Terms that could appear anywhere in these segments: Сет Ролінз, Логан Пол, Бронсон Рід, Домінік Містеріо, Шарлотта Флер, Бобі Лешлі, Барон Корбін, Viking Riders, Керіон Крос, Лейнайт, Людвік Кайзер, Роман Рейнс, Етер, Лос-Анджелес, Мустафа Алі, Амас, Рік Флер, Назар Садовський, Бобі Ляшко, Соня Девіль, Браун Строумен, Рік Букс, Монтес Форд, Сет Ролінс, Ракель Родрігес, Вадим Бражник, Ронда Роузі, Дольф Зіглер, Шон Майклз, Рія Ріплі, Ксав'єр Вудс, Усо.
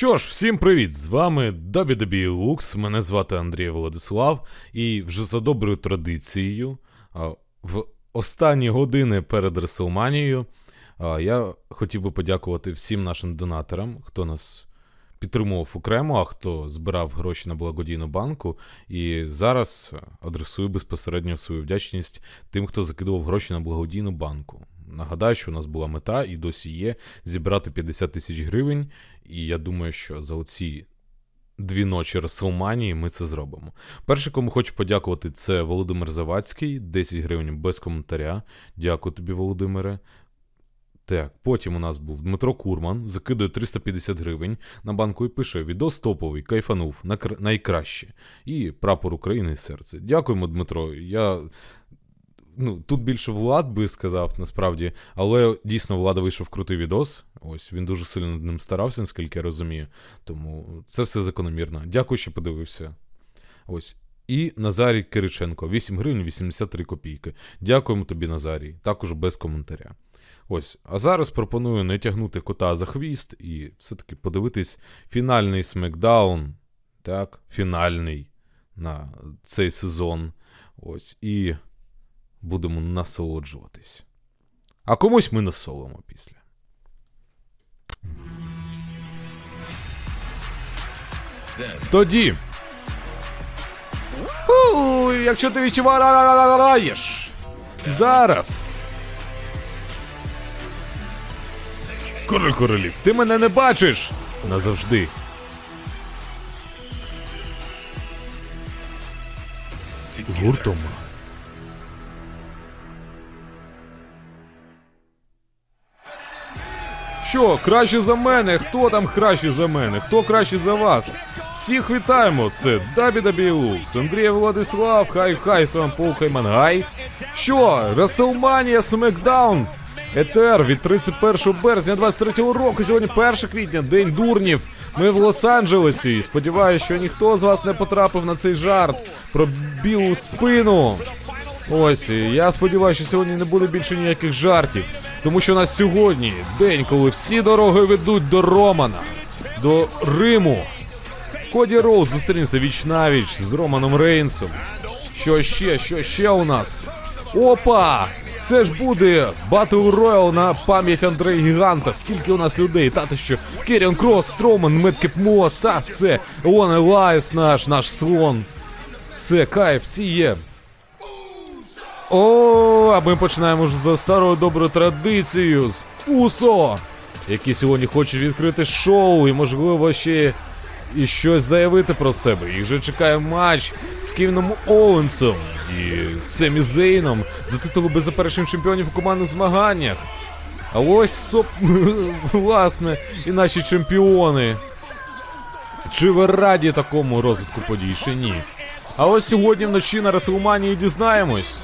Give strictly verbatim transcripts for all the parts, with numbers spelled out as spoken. Що ж, всім привіт! З вами дабл ю дабл ю і Lux, мене звати Андрій Владислав, і вже за доброю традицією, в останні години перед РеслМанією, я хотів би подякувати всім нашим донаторам, хто нас підтримував окремо, а хто збирав гроші на благодійну банку, і зараз адресую безпосередньо свою вдячність тим, хто закидував гроші на благодійну банку. Нагадаю, що у нас була мета і досі є зібрати п'ятдесят тисяч гривень, і я думаю, що за оці дві ночі РеслМанії ми це зробимо. Перше, кому хочу подякувати, це Володимир Завадський, десять гривень без коментаря. Дякую тобі, Володимире. Так, потім у нас був Дмитро Курман, закидує триста п'ятдесят гривень на банку і пише: «Відос топовий, кайфанув, найкраще». І прапор України і серце. Дякуємо, Дмитро. Я... Ну, тут більше Влад би сказав, насправді, але дійсно Влада вийшов крутий відос, ось, він дуже сильно над ним старався, наскільки я розумію, тому це все закономірно. Дякую, що подивився. Ось, і Назарій Кириченко, вісім гривень вісімдесят три копійки. Дякуємо тобі, Назарій, також без коментаря. Ось, а зараз пропоную не тягнути кота за хвіст і все-таки подивитись фінальний Смекдаун, так, фінальний на цей сезон, ось, і... будемо насолоджуватись. А комусь ми насолимо після. Тоді. Ууу, якщо ти відчуваєш. Зараз. Король королів, ти мене не бачиш. Назавжди. Гуртом. Що, краще за мене? Хто там краще за мене? Хто краще за вас? Всіх вітаємо! Це дабл ю дабл ю і Lux, Андрій Владислав, хай-хай, з вами Пол Хаймангай. Що, РеслМанія Смекдаун, етер від тридцять першого березня двадцять третього року, сьогодні перше квітня, день дурнів. Ми в Лос-Анджелесі, сподіваюся, що ніхто з вас не потрапив на цей жарт про білу спину. Ось, я сподіваюся, що сьогодні не буде більше ніяких жартів. Тому що у нас сьогодні день, коли всі дороги ведуть до Романа, до Риму. Коді Роудс зустрінеться віч-навіч з Романом Рейнсом. Що ще, що ще у нас? Опа! Це ж буде Battle Royale на пам'ять Андре Гіганта. Скільки у нас людей? Тато що Керіон Крос, Строумен, Медкіп Мос, та все. Он Елайс наш, наш слон. Все, кайф, всі є. О, а ми починаємо ж за старою доброю традицією з Усо, який сьогодні хоче відкрити шоу і, можливо, ще і щось заявити про себе. Їх же чекає матч з Кевіном Оунсом і Семі Зейном за титул беззаперечних чемпіонів у командних змаганнях. А ось, соп... власне, і наші чемпіони. Чи ви раді такому розвитку подій, чи ні? А ось сьогодні вночі на РеслМанії дізнаємось.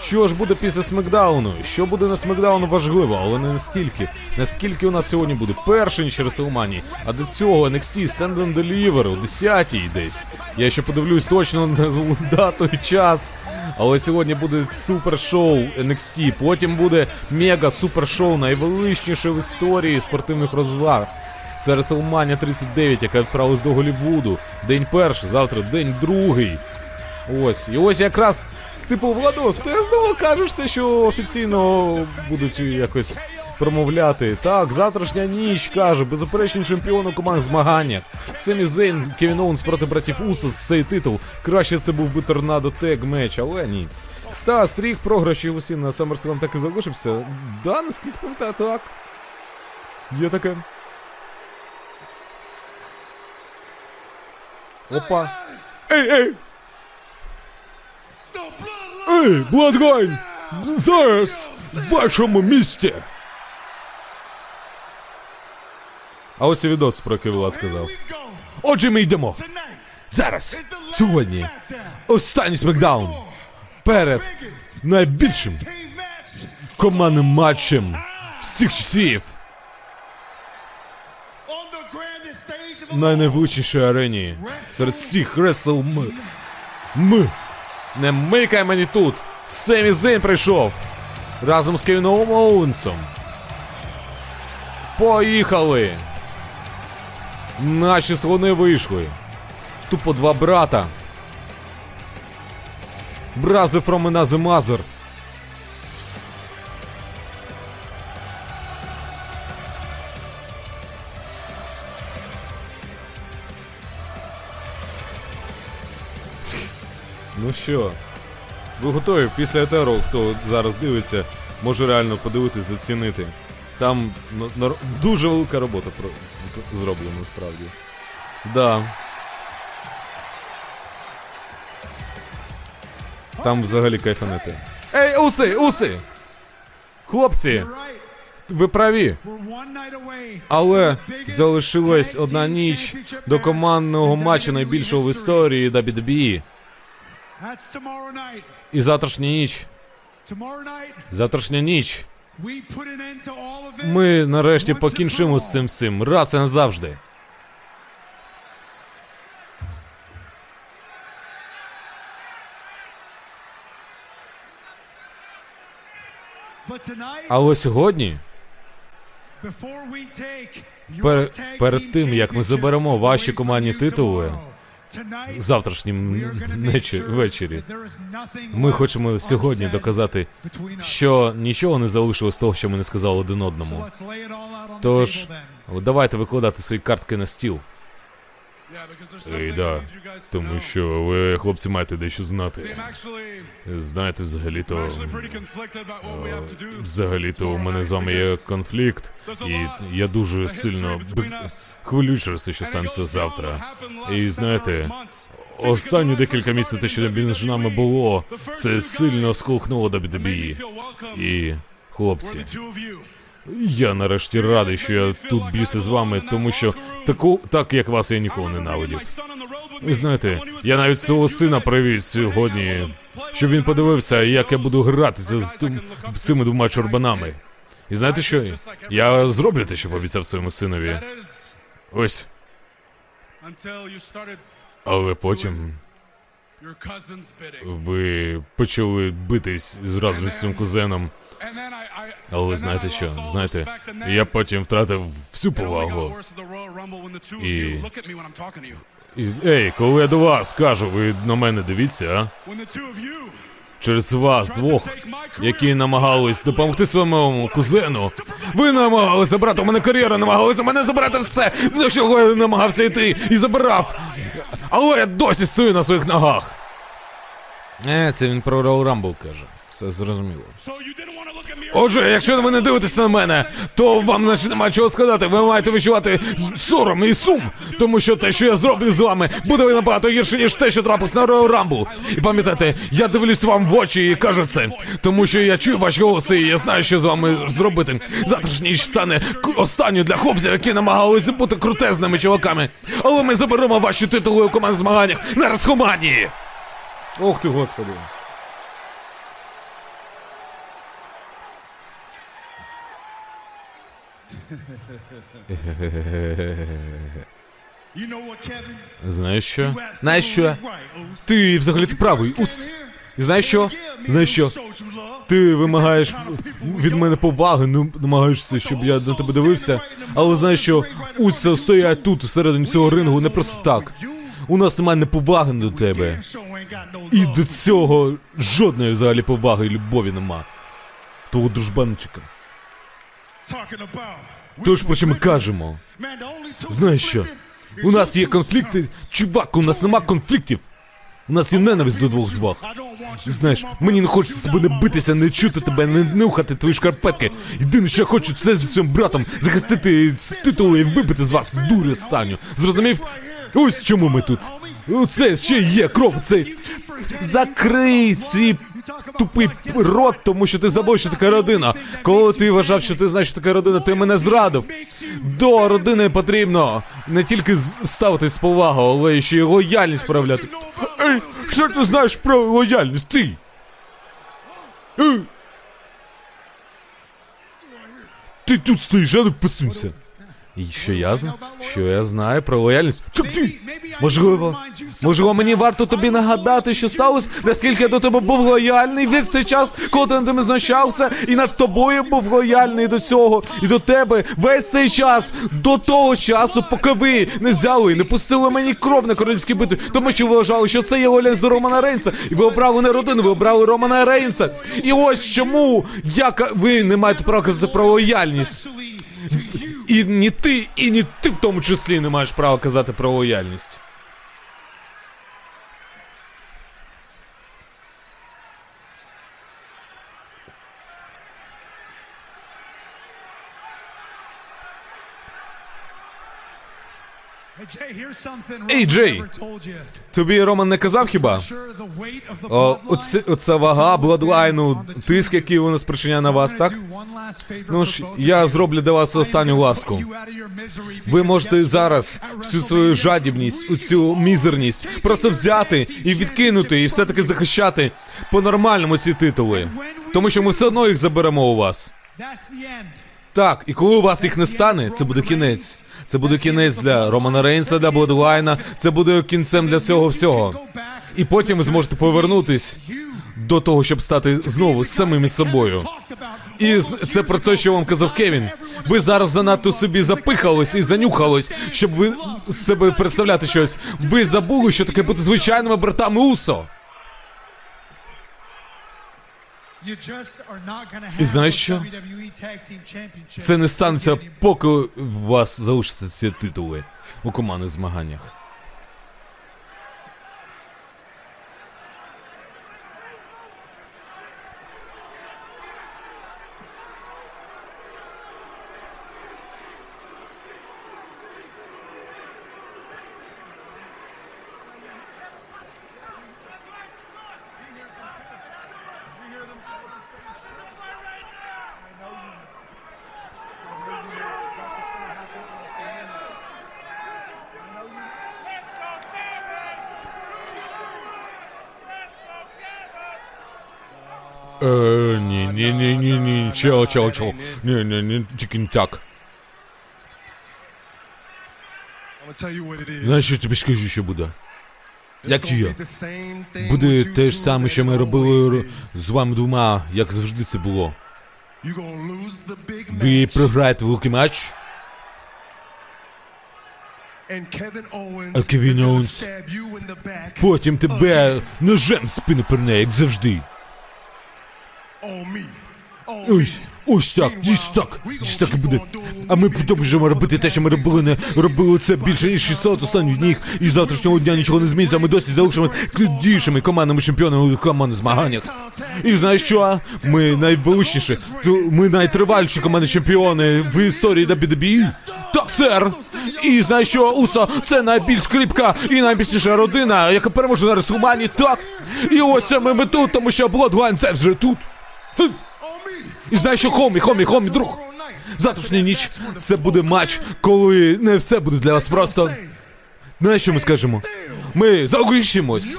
Що ж буде після Смекдауну? Що буде на Смекдауну важливо, але не настільки. Наскільки у нас сьогодні буде перший ніч РеслМанії, а до цього ен екс ті Stand and Deliver о десятій десь. Я ще подивлюсь точно на дату і час. Але сьогодні буде супершоу ен екс ті, потім буде мега-супершоу, найвеличніше в історії спортивних розваг. Це РеслМанія тридцять дев'ять, яка відправилась до Голлівуду. День перший, завтра день другий. Ось, і ось якраз... Типу, Владос, ти знову кажеш те, що офіційно будуть якось промовляти. Так, завтрашня ніч, каже, беззаперечний чемпіон у команд змагання. Семі Зейн, Кевін Оунс проти братів Усо, цей титул. Краще це був би торнадо тег меч, але ні. Стас, стріх програшів усі на SummerSlam так і залишився. Да, наскільки пам'ятаю, так. Є таке. Опа. Ей, ей! Ей, Бладлайн, зараз в вашому місті! А ось і відос, про який Влад сказав. Отже, ми йдемо! Зараз, сьогодні, останній Смекдаун перед найбільшим командним матчем всіх часів! На найвеличнішій арені серед всіх ресл ми. Ми. Не микай мені тут! Семі Зейн прийшов! Разом з Кевіном Оунсом! Поїхали! Наші слони вийшли. Тупо два брата. Брази from another mother. Ну що, ви готові? Після етеру, хто зараз дивиться, може реально подивитись, зацінити. Там ну, дуже велика робота про... зроблена, насправді. Да. Там взагалі кайфанети. Ей, уси, уси! Хлопці, ви праві. Але залишилась одна ніч до командного матчу найбільшого в історії дабл ю дабл ю і. І завтрашня ніч. Завтрашня ніч. Ми нарешті покінчимо з цим всім. Раз і назавжди. Але сьогодні, пер, перед тим, як ми заберемо ваші командні титули, завтрашнім нечі, ввечері, ми хочемо сьогодні доказати, що нічого не залишилось того, що ми не сказали один одному. Тож, давайте викладати свої картки на стіл. Ей, да, тому що ви, хлопці, маєте дещо знати. Знаєте, взагалі-то... Взагалі-то у мене з вами є конфлікт, і я дуже сильно без... хвилюю через те, що станеться завтра. І знаєте, останні декілька місяців те, що між нами було, це сильно сколихнуло дабл ю дабл ю і. І, хлопці... Я нарешті радий, що я тут б'юся з вами, тому що таку, так як вас я нікого ненавидів. Ви знаєте, я навіть свого сина привіз сьогодні, щоб він подивився, як я буду гратися з, тим, з цими двома чорбанами. І знаєте що? Я зроблю те, що пообіцяв своєму синові. Ось. Але потім... Ви почали битись зразу з цим кузеном. Але знаєте що, знаєте, я потім втратив всю повагу. І... І... Ей, коли я до вас кажу, ви на мене дивіться, а? Через вас двох, які намагались допомогти своєму кузену, ви намагалися забрати у мене кар'єру, намагалися мене забрати все, до чого я намагався йти і забирав. Але я досі стою на своїх ногах. Е, це він про Royal Rumble каже. Все зрозуміло. Отже, якщо ви не дивитеся на мене, то вам наче нема чого сказати. Ви маєте відчувати сором і сум. Тому що те, що я зроблю з вами, буде набагато гірше, ніж те, що трапилось на Royal Rumble. І пам'ятайте, я дивлюсь вам в очі і кажу це. Тому що я чую ваші голоси і я знаю, що з вами зробити. Завтрашня ніч стане останньою для хлопців, які намагалися бути крутезними чуваками. Але ми заберемо ваші титули у командних змаганнях на РеслМанії. Ох ти, господи. Знаєш що? Знаєш що? Ти взагалі ти правий, ус. Знаєш що? Знаєш що? Ти вимагаєш від мене поваги, ну, намагаєшся, щоб я на тебе дивився. Але знаєш що? Усо стоять тут, всередині цього рингу, не просто так. У нас немає неповаги до тебе. І до цього жодної взагалі поваги і любові нема. Того дружбанчика. Тож, про що ми кажемо? Знаєш що? У нас є конфлікти. Чувак, у нас нема конфліктів. У нас є ненависть до двох зваг. Знаєш, мені не хочеться з тобою не битися, не чути тебе, не нюхати твої шкарпетки. Єдине, що я хочу, це зі своїм братом захистити титули і вибити з вас дурю останню. Зрозумів? Ось чому ми тут. Оце ще є кров, це... Закрий свій тупий рот, тому що ти забув, що така родина. Коли ти вважав, що ти знаєш, що така родина, ти мене зрадив. До родини потрібно не тільки ставитись з повагою, але ще й лояльність проявляти. Ей, що ти знаєш про лояльність, ти? Ей. Ти тут стоїш, а не посунься. І що я знаю? Що я знаю про лояльність? Так ти! Можливо, можливо, мені варто тобі нагадати, що сталося, наскільки я до тебе був лояльний весь цей час, коли ти над ними знущався, і над тобою був лояльний до цього, і до тебе весь цей час, до того часу, поки ви не взяли і не пустили мені кров на королівській битві, тому що ви вважали, що це є лояльність до Романа Рейнса, і ви обрали не родину, ви обрали Романа Рейнса. І ось чому я, ви не маєте права казати про лояльність. І ні ти, і ні ти в тому числі не маєш права казати про лояльність. Ей, Джей, тобі Роман не казав хіба? О, оце, оця вага Бладлайну, тиск, який вона спричиняє на вас, так? Ну ж, я зроблю для вас останню ласку. Ви можете зараз всю свою жадібність, оцю мізерність просто взяти і відкинути, і все-таки захищати по-нормальному ці титули. Тому що ми все одно їх заберемо у вас. Так, і коли у вас їх не стане, це буде кінець. Це буде кінець для Романа Рейнса, для Бладлайна, це буде кінцем для цього всього. І потім ви зможете повернутись до того, щоб стати знову самим собою. І це про те, що вам казав Кевін. Ви зараз занадто собі запихались і занюхались, щоб ви з себе представляти щось. Ви забули, що таке бути звичайними братами Усо. І знаєш що? Це не станеться, поки у вас залишаться ці титули у командних змаганнях. Эээ, не-не-не-не-не, чел-чел-чел, не-не-не, чикин-чак. Знаєш, що тобі скажу, що буде? Як чи я? Буде те ж саме, що ми робили з вами двома, як завжди це було. Ви програєте великий матч. А Кевін Оунс потім тебе ножем в спину пірне, як завжди. Ось, ось так, десь так, десь так і буде. А ми продовжуємо робити те, що ми робили, не робили це більше ніж шістсот останніх днів, і з завтрашнього дня нічого не зміниться, ми досі залишимося крутішими командними чемпіонами у командних змаганнях. І знаєш що? Ми найвеличніші, ми найтриваліші командні чемпіони в історії дабл ю дабл ю і. Так, сер! І знаєш що, Усо, це найбільш скрипка і найміцніша родина, яка переможе на РеслМанії, так? І ось ми, ми тут, тому що Bloodline це вже тут. І знаєш що, хомі, хомі, хомі, друг, завтрашня ніч, це буде матч, коли не все буде для вас просто. Знаєш, що ми скажемо? Ми залишимось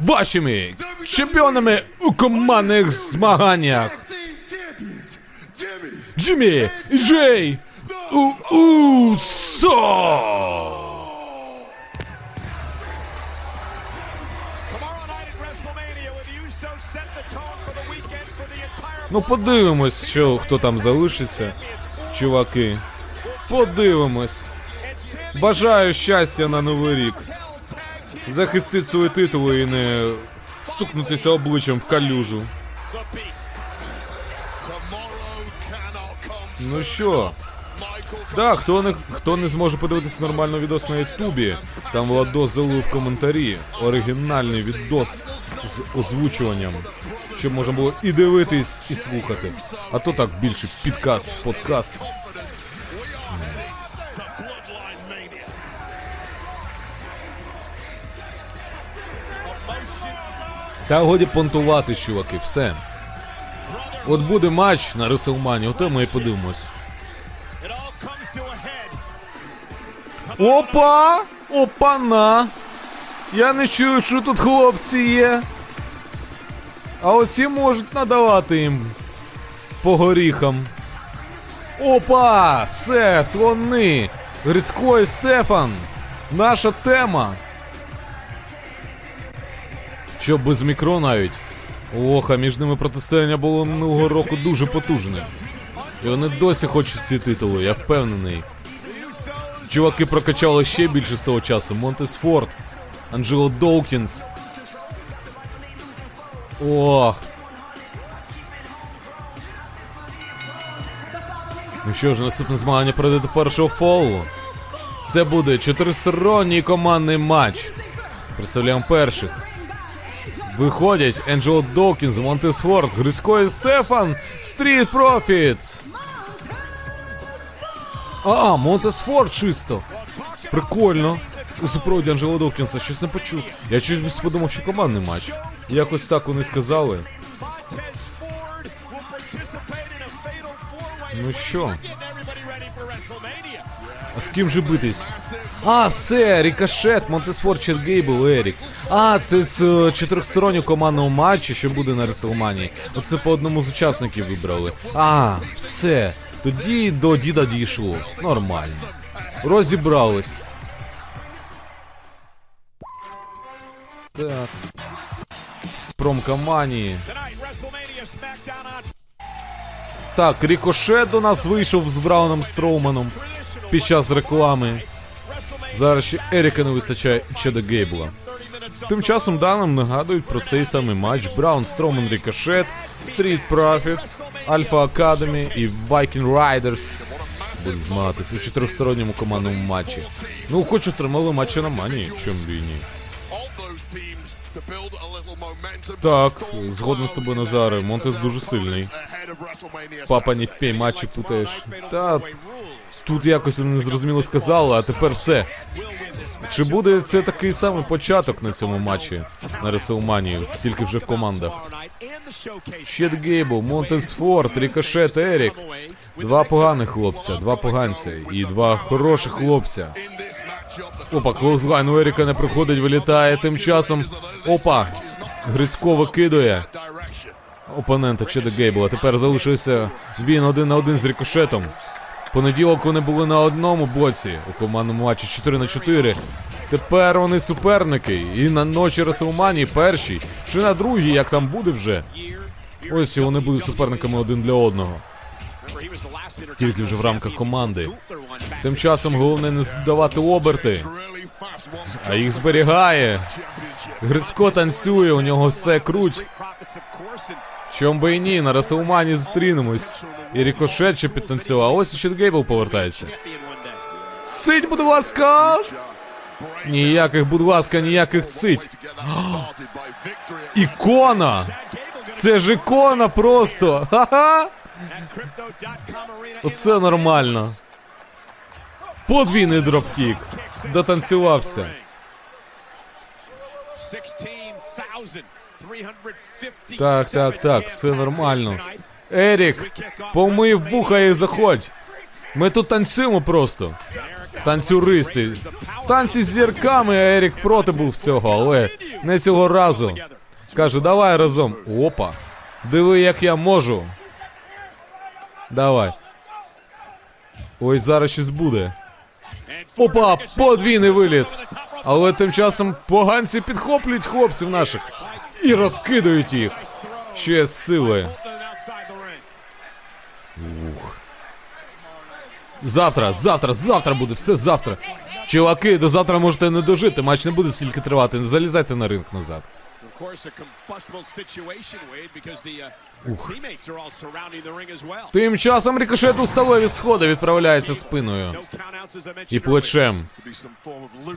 вашими чемпіонами у командних змаганнях. Джиммі, Джей, Усо! Ну подивимось, що, хто там залишиться, чуваки. Подивимось. Бажаю щастя на Новий рік. Захистити свої титули і не стукнутися обличчям в калюжу. Ну що? Так, хто не, хто не зможе подивитися нормально відос на ютубі, там Владос залив в коментарі оригінальний відос з озвучуванням, щоб можна було і дивитись, і слухати. А то так більше підкаст, подкаст. Та годі понтувати, чуваки, все. От буде матч на РеслМанії, ото ми і подивимось. Опа! Опа-на! Я не чую, що тут хлопці є. А оці можуть надавати їм по горіхам. Опа! Все, слони! Грицько і Стефан! Наша тема! Що без мікро навіть. Ох, а між ними протистояння було минулого року дуже потужне. І вони досі хочуть ці титули, я впевнений. Чуваки прокачали ще більше з того часу. Монтес Форд, Анджело Долкінс. Ох. Ну що ж, наступне змагання пройде до першого фолу. Це буде чотиристоронній командний матч. Представляємо перших. Виходять Анджело Долкінс, Монтес Форд, Грицько і Стефан, Стріт Профітс. А, Монтес Форд чисто. Прикольно. У супроводі Анджело Долкінса щось не почув. Я щось подумав, що командний матч. Якось так вони сказали. Ну що? А з ким же битись? А, все, Рікошет, Монтес Форд, Чед Гейбл, Ерік. А, це з о, чотирьохстороннього командного матчу, що буде на РеслМанії. Оце по одному з учасників вибрали. А, все. Тоді до діда дійшло. Нормально. Розібрались. Так. Промкоманії. Так, Рікошет до нас вийшов з Брауном Строуменом під час реклами. Зараз ще Еріка не вистачає і Чеда Гейбла. Тим часом даним нагадують про цей самий матч. Браун Строумен, Рікошет, Стріт Профітс, Альфа Академі і Viking Райдерс будуть змагатись у чотиристоронньому командному матчі. Ну, хоч отримали матчі на манії, чому б і ні. Так, згодом з тобою, Назаре, Монтес дуже сильний. Папа, не пей, матчі путаєш. Та, тут якось не зрозуміло сказали, а тепер все. Чи буде це такий самий початок на цьому матчі на РеслМанії, тільки вже в командах? Чед Гейбл, Монтес Форд, Рікошет, Ерік. Два поганих хлопця, два поганця і два хороших хлопця. Опа, клоузлайн у Еріка не проходить, вилітає тим часом. Опа, Грицько викидує опонента Чеда Гейбла. Тепер залишився він один на один з Рікошетом. Понеділок вони були на одному боці у командному матчі чотири на чотири. Тепер вони суперники. І на ночі РеслМанії першій, чи на другій, як там буде вже. Ось і вони будуть суперниками один для одного. Тільки вже в рамках команди. Тим часом головне не здавати оберти. А їх зберігає. Грицько танцює, у нього все круть. Чом би і ні, на РеслМанії зустрінемось. І Рікошет ще підтанцював, а ось і Чед Гейбл повертається. Цить, будь ласка! Ніяких, будь ласка, ніяких цить. Ікона! Це ж ікона просто! Ха-ха! Оце нормально. Подвійний дропкік. Дотанцювався. Так, так, так, все нормально. Ерік, помий вуха і заходь. Ми тут танцюємо просто. Танцюристи. Танці з зірками, Ерік проти був цього, але не цього разу. Каже, давай разом. Опа. Диви, як я можу. Давай. Ой, зараз щось буде. Опа, подвійний виліт. Але тим часом поганці підхоплюють хлопців наших. І розкидають їх. Ще з сили. Ух. Завтра, завтра, завтра буде, все завтра. Чуваки, до завтра можете не дожити, матч не буде стільки тривати, не залізайте на ринг назад. Ух. Тим часом Рікошет у сталеві сходи відправляється спиною і плечем.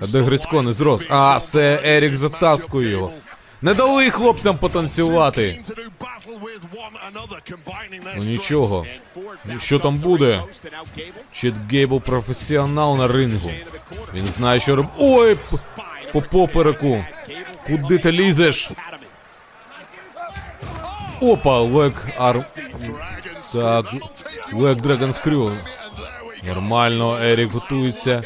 А де Грицько не зрос? А, все, Ерік затаскує його. Не дали хлопцям потанцювати. Ну нічого. Що там буде? Чед Гейбл професіонал на рингу. Він знає, що робить. Ой, по попереку. Куди ти лізеш? Опа, лег ар... Так, лег Драгон Скрю. Нормально, Ерік готується.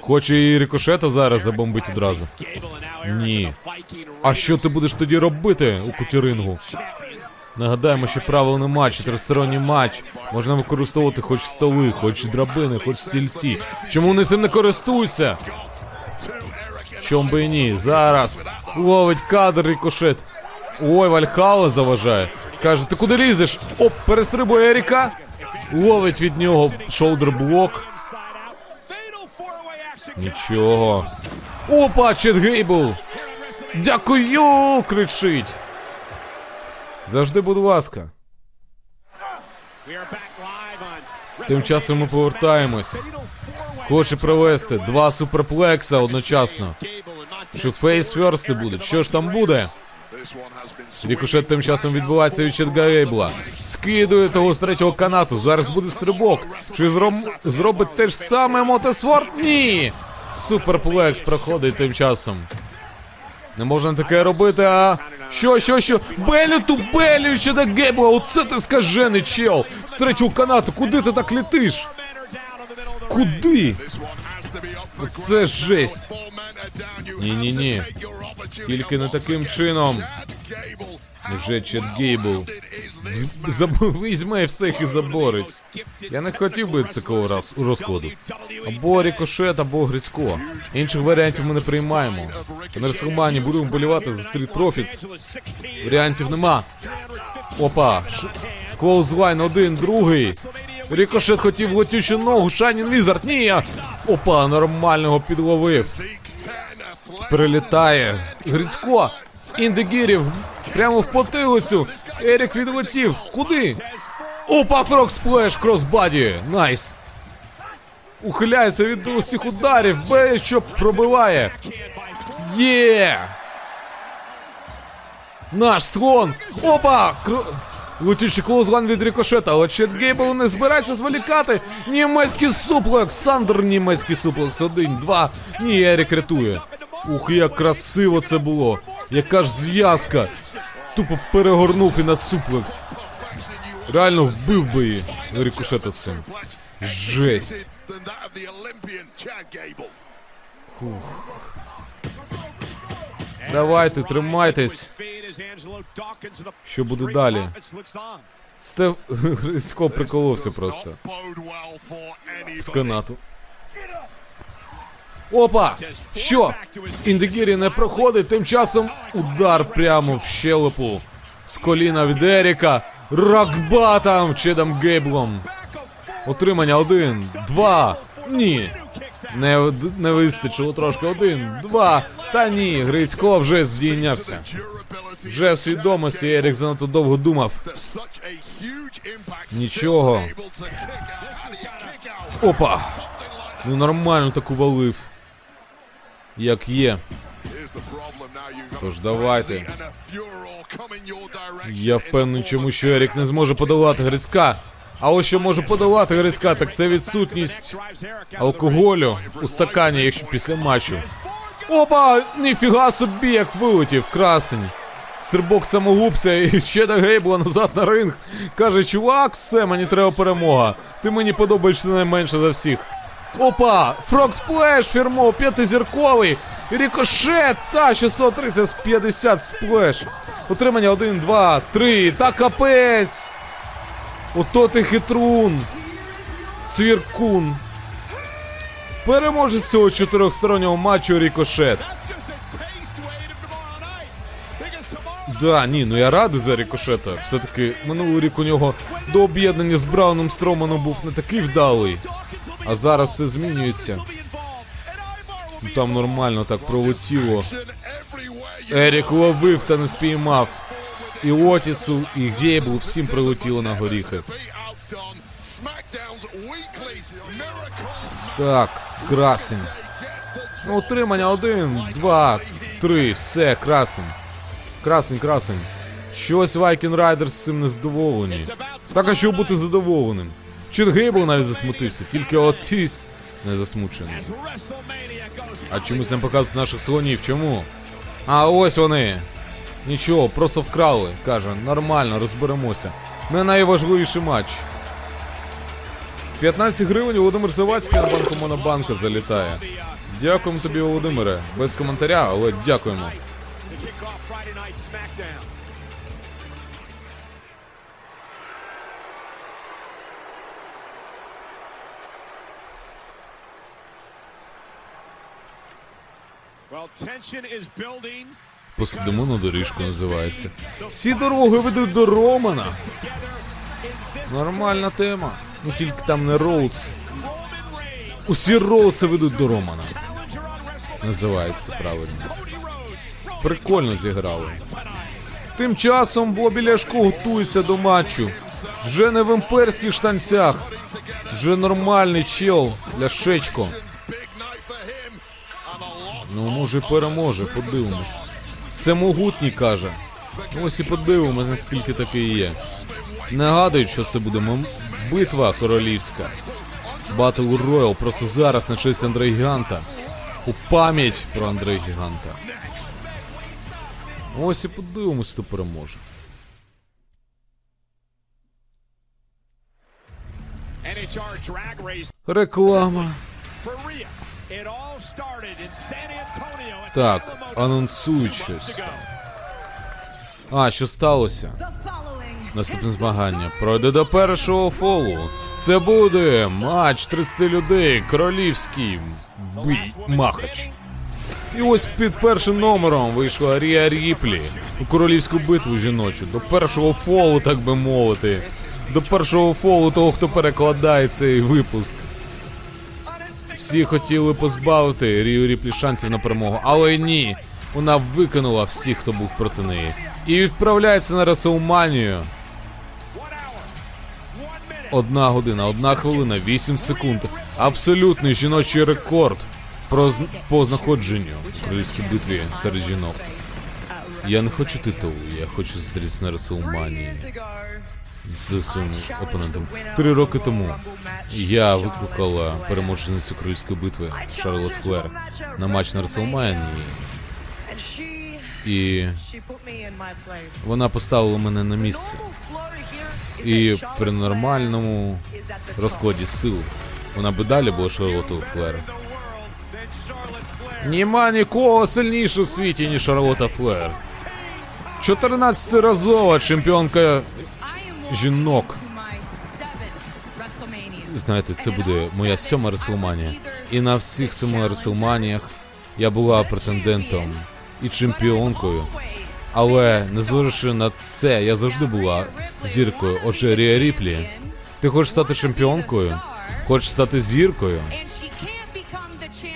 Хоче і Рікошета зараз забомбити одразу. Ні. А що ти будеш тоді робити у куті рингу? Нагадаємо, що правил не матч, тристоронній матч. Можна використовувати хоч столи, хоч драбини, хоч стільці. Чому вони цим не користуються? Чом би і ні. Зараз. Ловить кадр Рікошет. Ой, Вальхала заважає. Каже, ти куди лізеш? Оп, перестрибує Еріка. Ловить від нього шоудерблок. Нічого. Опа, Чед Гейбл. Дякую, кричить. Завжди, будь ласка. Тим часом ми повертаємось. Хоче провести два суперплекса одночасно. Чи фейсферсти будуть? Що ж там буде? Рікошет тим часом відбувається від Чеда Гейбла. Скидує того з третього канату. Зараз буде стрибок. Чи зром... зробить те ж саме Монтес Форд? Ні! Суперплекс проходить тим часом. Не можна таке робити, а... Що, що, що? Белю ту белю Чеда Гейбла! Оце ти скажений чел! З третього канату! Куди ти так літиш? Куди? Це жесть. Ні-ні-ні. Тільки не таким чином. Вже Чед Гейбл візьме всіх і заборить. Я не хотів би такого раз у розкладу. Або Рікошет, або Грицько. Інших варіантів ми не приймаємо. На РеслМанії будемо болівати за Стрит Профітс. Варіантів нема. Опа. Клоузлайн один, другий. Рікошет хотів летючу ногу. Шайнін Візард. Ні. Опа, нормального підловив. Прилітає. Грицько. Індегірів. Прямо в потилицю. Ерік відлетів. Куди? Опа, фрок сплеш. Кросбаді. Найс. Ухиляється від усіх ударів. Бей, що пробиває. Є. Наш слон. Опа. Кр... Летючий клоузлайн від Рікошета, але Чед Гейбл не збирається зволікати. Німецький суплекс, Сандер німецький суплекс, один, два. Ні, Ерік рятує. Ух, як красиво це було. Яка ж зв'язка. Тупо перегорнув і на суплекс. Реально вбив би її Рікошета цим. Жесть. Фух. Давайте, тримайтесь. Що буде далі? Стеф... Грицько приколовся просто. З канату. Опа! Що? Індегірі не проходить, тим часом удар прямо в щелепу. З коліна від Еріка. Рокбатом Чедом Гейблом. Отримання один, два. Ні. Не, не вистачило трошки. Один, два. Та ні, Грицько вже здійнявся. Вже в свідомості Ерік занадто довго думав. Нічого. Опа. Ну нормально так увалив. Як є. Тож давайте. Я впевнений, чому що Ерік не зможе подолати Грицька. А ось що може подолати Грицька, так це відсутність алкоголю у стакані, якщо після матчу. Опа! Ніфіга собі, як вилетів, красень. Стрибок самогубця і Чеда Гейбла назад на ринг. Каже, чувак, все, мені треба перемога. Ти мені подобаєшся найменше за всіх. Опа! Фроксплеш фірмов, п'ятизірковий. Рікошет, та шістсот тридцять з п'ятдесят сплеш. Отримання один, два, три, та капець. Ото ти хитрун. Цвіркун. Переможець цього чотирьохстороннього матчу Рікошет. Да, ні, ну я радий за Рікошета. Все-таки минулий рік у нього до об'єднання з Брауном Строуменом був не такий вдалий. А зараз все змінюється. Ну, там нормально так пролетіло. Ерік ловив та не спіймав. І Отісу, і Гейблу всім прилетіло на горіхи. Так, красень. Ну, утримання один, два, три, все, красень. Красень, красень. Щось Viking Riders з цим не задоволені. Так, а що бути задоволеним? Чед Гейбл навіть засмутився, тільки Отіс не засмучений. А чомусь нам показують наших слонів, чому? А ось вони. Нічого, просто вкрали. Каже, нормально, розберемося. Не найважливіший матч. п'ятнадцять гривень Володимир Завадський на банку Монобанка залітає. Дякуємо тобі, Володимире. Без коментаря, але дякуємо. Посидимо на доріжку називається. Всі дороги ведуть до Романа. Нормальна тема. Ну тільки там не Роудс. Усі Роудси ведуть до Романа. Називається правильно. Прикольно зіграли. Тим часом Бобі Ляшко готується до матчу. Вже не в імперських штанцях. Вже нормальний чел Ляшечко. Ну, може, переможе, подивимось. Всемогутній, каже. Ось і подивимось, наскільки таке є. Нагадують, що це буде битва королівська. Батл Роял просто зараз на честь Андре Гіганта. У пам'ять про Андре Гіганта. Ось і подивимось, хто переможе. Реклама. Так, анонсують щось. А, що сталося? Наступне змагання пройде до першого фолу. Це буде матч тридцяти людей, королівський бій, махач. І ось під першим номером вийшла Рія Ріплі у королівську битву жіночу. До першого фолу, так би мовити. До першого фолу того, хто перекладає цей випуск. Всі хотіли позбавити Рію Ріплі шансів на перемогу, але ні. Вона викинула всіх, хто був проти неї. І відправляється на РеслМанію. Одна година, одна хвилина, вісім секунд. Абсолютний жіночий рекорд про зн... по знаходженню в королівській битві серед жінок. Я не хочу титулу, я хочу зустрітися на РеслМанії з своїм опонентом. Три роки тому я викликала переможницю королівської битви Шарлотт Флер на матч на РеслМанії. І вона поставила мене на місце. І при нормальному розкладі сил вона би далі була Шарлоттою Флер. Нема нікого сильнішого в світі, ніж Шарлотта Флер. чотирнадцятиразова чемпіонка жінок. Знаєте, це буде моя сьома РеслМанія. І на всіх семи РеслМаніях я була претендентом і чемпіонкою. Але, незважаючи на це, я завжди була зіркою. Отже, Рія Ріплі, ти хочеш стати чемпіонкою? Хочеш стати зіркою?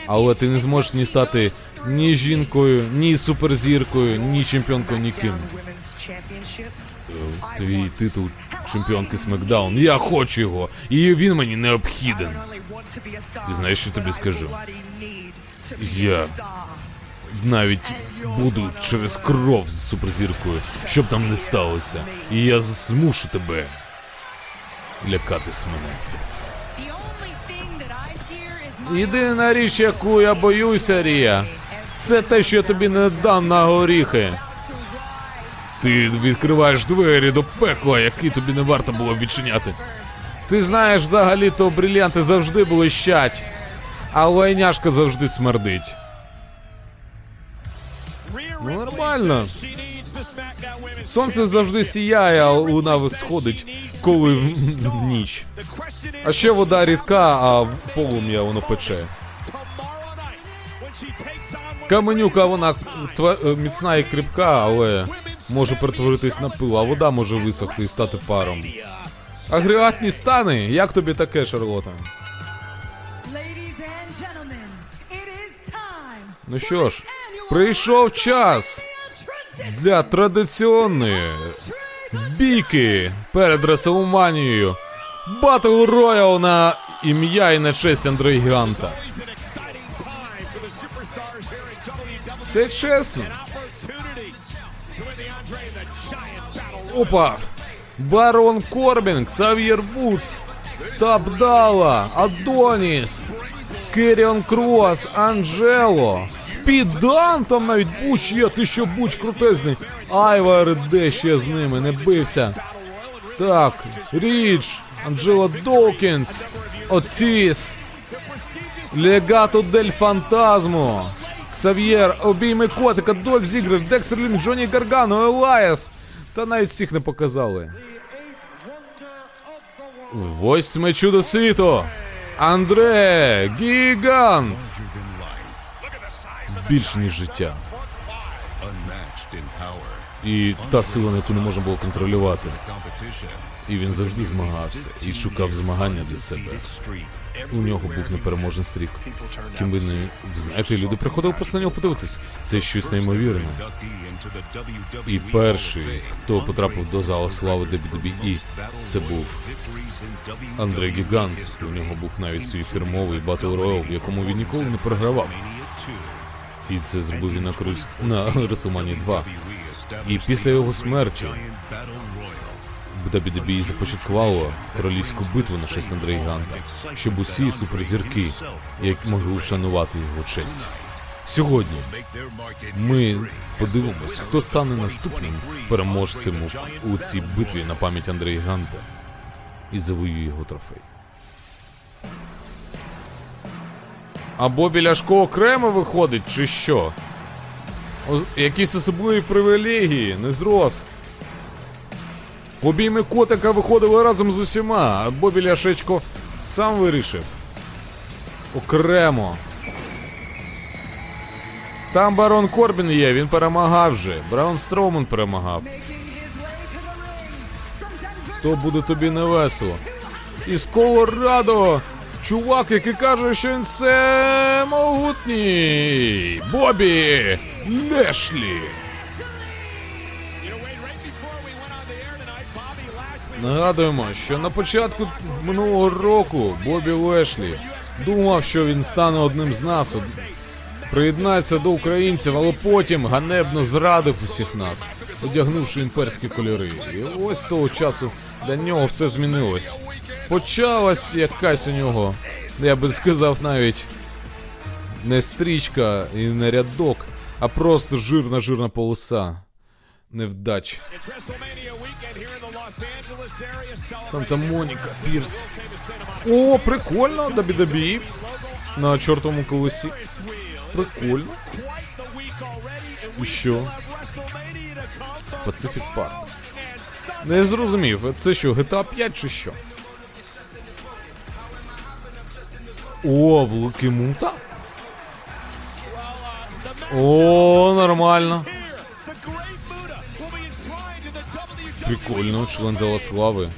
Але ти не зможеш ні стати ні жінкою, ні суперзіркою, ні чемпіонкою, ні ким. Твій титул чемпіонки Смекдаун. Я хочу його, і він мені необхіден. І знаєш, що тобі скажу? Я... навіть буду через кров з суперзіркою, щоб там не сталося. І я змушу тебе лякатись мене. Єдина річ, яку я боюся, Рія, це те, що я тобі не дам на горіхи. Ти відкриваєш двері до пекла, які тобі не варто було відчиняти. Ти знаєш, взагалі-то брильянти завжди блищать, а лайняшка завжди смердить. Ну, нормально. Сонце завжди сіяє, а луна сходить, коли ніч. А ще вода рідка, а полум'я воно пече. Каменюка вона міцна і кріпка, але може перетворитись на пил, а вода може висохти і стати паром. Агрегатні стани? Як тобі таке, Шарлотта? Ну що ж. Прийшов час для традиційної бійки перед РеслМанією. Батл Роял на ім'я і на честь Андре Гіганта. Все чесно. Опа. Барон Корбін, Ксав'єр Вудс, Табдала, Адоніс, Керіон Крос, Анджело. Піддан там навіть Буч є, ти що Буч крутезний. Айвар де ще з ними, не бився. Так, Річ, Анджело Долкінс, Отіс, Легато дель Фантазмо, Ксав'єр, обійми котика, Дольф Зігрев, Декстер Лінг, Джонні Гаргано, Елайас. Та навіть всіх не показали. Восьме чудо світу. Андре Гігант. Більше, ніж життя. І та сила, яку не можна було контролювати. І він завжди змагався, і шукав змагання для себе. У нього був непереможний стрік. Ким би не... Знаєте, люди приходили просто на нього подивитись. Це щось неймовірне. І перший, хто потрапив до зала слави дабл ю дабл ю і, це був Андре Гігант. У нього був навіть свій фірмовий Battle Royale, в якому він ніколи не програвав. І це зробив він на, Крус... на ReslManії два. І після його смерті дабл ю дабл ю і започаткувало королівську битву на честь Андре Гіганта, щоб усі суперзірки, як могли вшанувати його честь. Сьогодні ми подивимось, хто стане наступним переможцем у цій битві на пам'ять Андре Гіганта і завоює його трофей. А Бобі Ляшко окремо виходить, чи що? О, якісь особливі привілегії, не зрос. Обійми котика виходили разом з усіма, а Бобі Ляшечко сам вирішив. Окремо. Там Барон Корбін є, він перемагав вже. Браун Строумен перемагав. То буде тобі невесело. Із Колорадо! Чувак, який каже, що він все могутній. Бобі Лешлі. Нагадуємо, що на початку минулого року Бобі Лешлі думав, що він стане одним з нас, приєднається до українців, але потім ганебно зрадив усіх нас, одягнувши імперські кольори. І ось з того часу для нього все змінилось. Почалась якась у нього, я би сказав, навіть не стрічка і не рядок, а просто жирна-жирна полоса невдач. Санта-Моніка, Пірс. О, прикольно, дабл ю дабл ю і на чортовому колесі. Прикольно. І що? Пацифік Парк. Не зрозумів, це що, джі ті ей п'ять чи що? О, в луки мута? О, нормально. Прикольно, член зала слави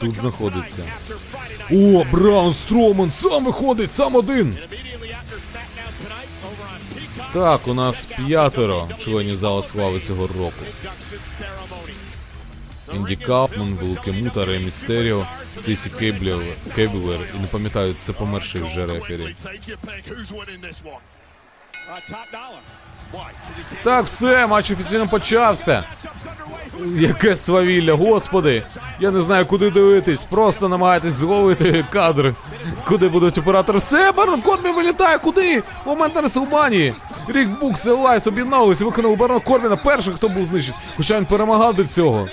тут знаходиться. О, Браун Строумен сам виходить, сам один. Так, у нас п'ятеро членів зала слави цього року. Інді Капман, Блукемута, Рей Містеріо, Стейсі Кейблер, і не пам'ятаю, це померший вже рефері. Так, все, матч офіційно почався. Яке свавілля, господи. Я не знаю, куди дивитись, просто намагайтесь зловити кадр. Куди будуть оператори? Все, Барон Корбін вилітає, куди? Момент на Реслманії. Рік Букс і Лайс об'єдналися, виконали Барона Корбіна першим, хто був знищений. Хоча він перемагав до цього.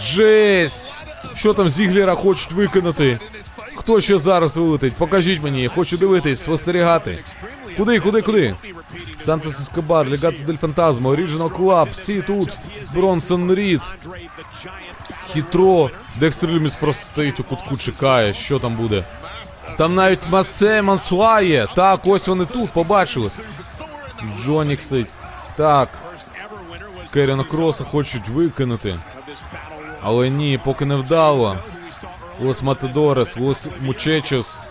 Жесть! Що там Зіглера хочуть викинути? Хто ще зараз вилетить? Покажіть мені, я хочу дивитись, спостерігати. Куди, куди, куди? Сантос Ескобар, Легато Дель Фантазмо, Оріджинал Клаб, всі тут. Бронсон Рід. Хитро. Декстер Люміс просто стоїть у кутку, чекає, що там буде. Там навіть Масе Мансуа є. Так, ось вони тут, побачили. Джонік стоїть. Так. Керіона Кроса хочуть викинути. Але ні, поки не вдало. Лос Матадорес, Лос Мучечос.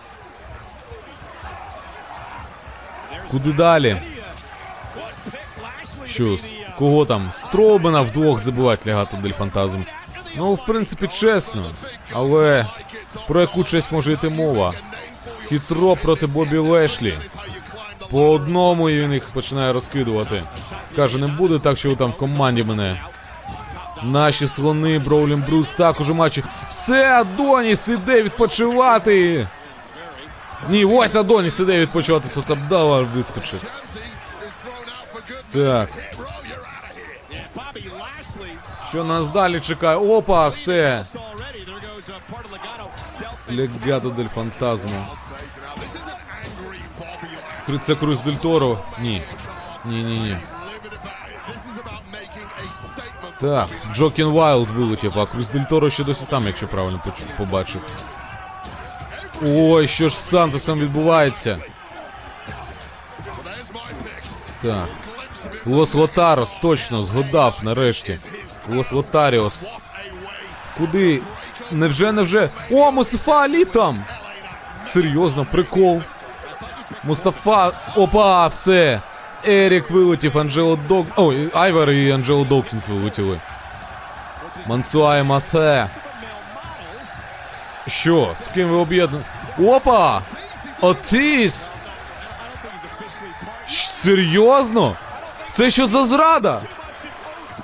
Куди далі? Що, кого там? Строубена вдвох забивать Легато Дель Фантазм. Ну, в принципі, чесно. Але про яку честь може йти мова? Хитро проти Бобі Лешлі. По одному він їх починає розкидувати. Каже, не буде так, що ви там в команді мене. Наші слони, Броулін Брус, також у матчі. Все, Адоніс іде відпочивати. Ні, ось Адоніс іде відпочивати. Тут Абдала вискочив. Так. Що нас далі чекає? Опа, все. Легато дель Фантазмо. Це Круз дель Торо. Ні. Ні-ні-ні. Так, Джокін Вайлд вилетів, а Круз дель Торо ще досі там, якщо правильно побачив. Ой, що ж з Сантосом відбувається? Так. Лос Лотаріос, точно, згадав нарешті. Лос Лотаріос. Куди? Невже, невже? О, Мустафа Алі там! Серйозно, прикол. Мустафа... Опа, все! Ерік вилетів, Анджело Долкінс... Ой, Айвар і Анджело Долкінс вилетіли. Мансуай Масе. Що? З ким ви об'єднуєте? Опа! Отіс! Серйозно? Це що за зрада?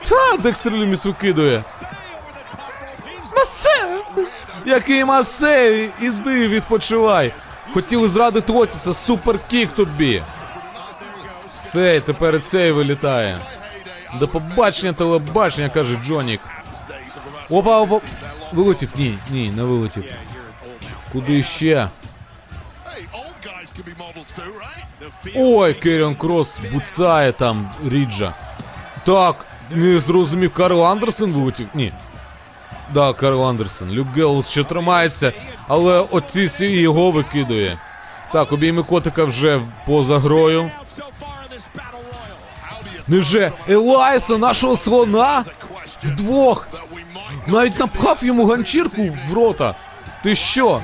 Та, Декстер Люміс викидує. Масе! Який Масе! Іди, відпочивай. Хотіли зрадити Отіса, суперкік тобі. Все, тепер і цей вилітає. До побачення, телебачення, каже Джонік. Опа, опа. Вилетів? Ні, ні, не вилетів. Куди ще? Ой, Керіон Крос буцає там Ріджа. Так, не зрозумів, Карл Андерсон вилетів? Ні. Да, Карл Андерсон. Люк Геллс ще тримається, але Отіс його викидує. Так, обійми котика вже поза грою. Невже Елайса, нашого слона? Вдвох! Навіть напхав йому ганчірку в рота. Ти що?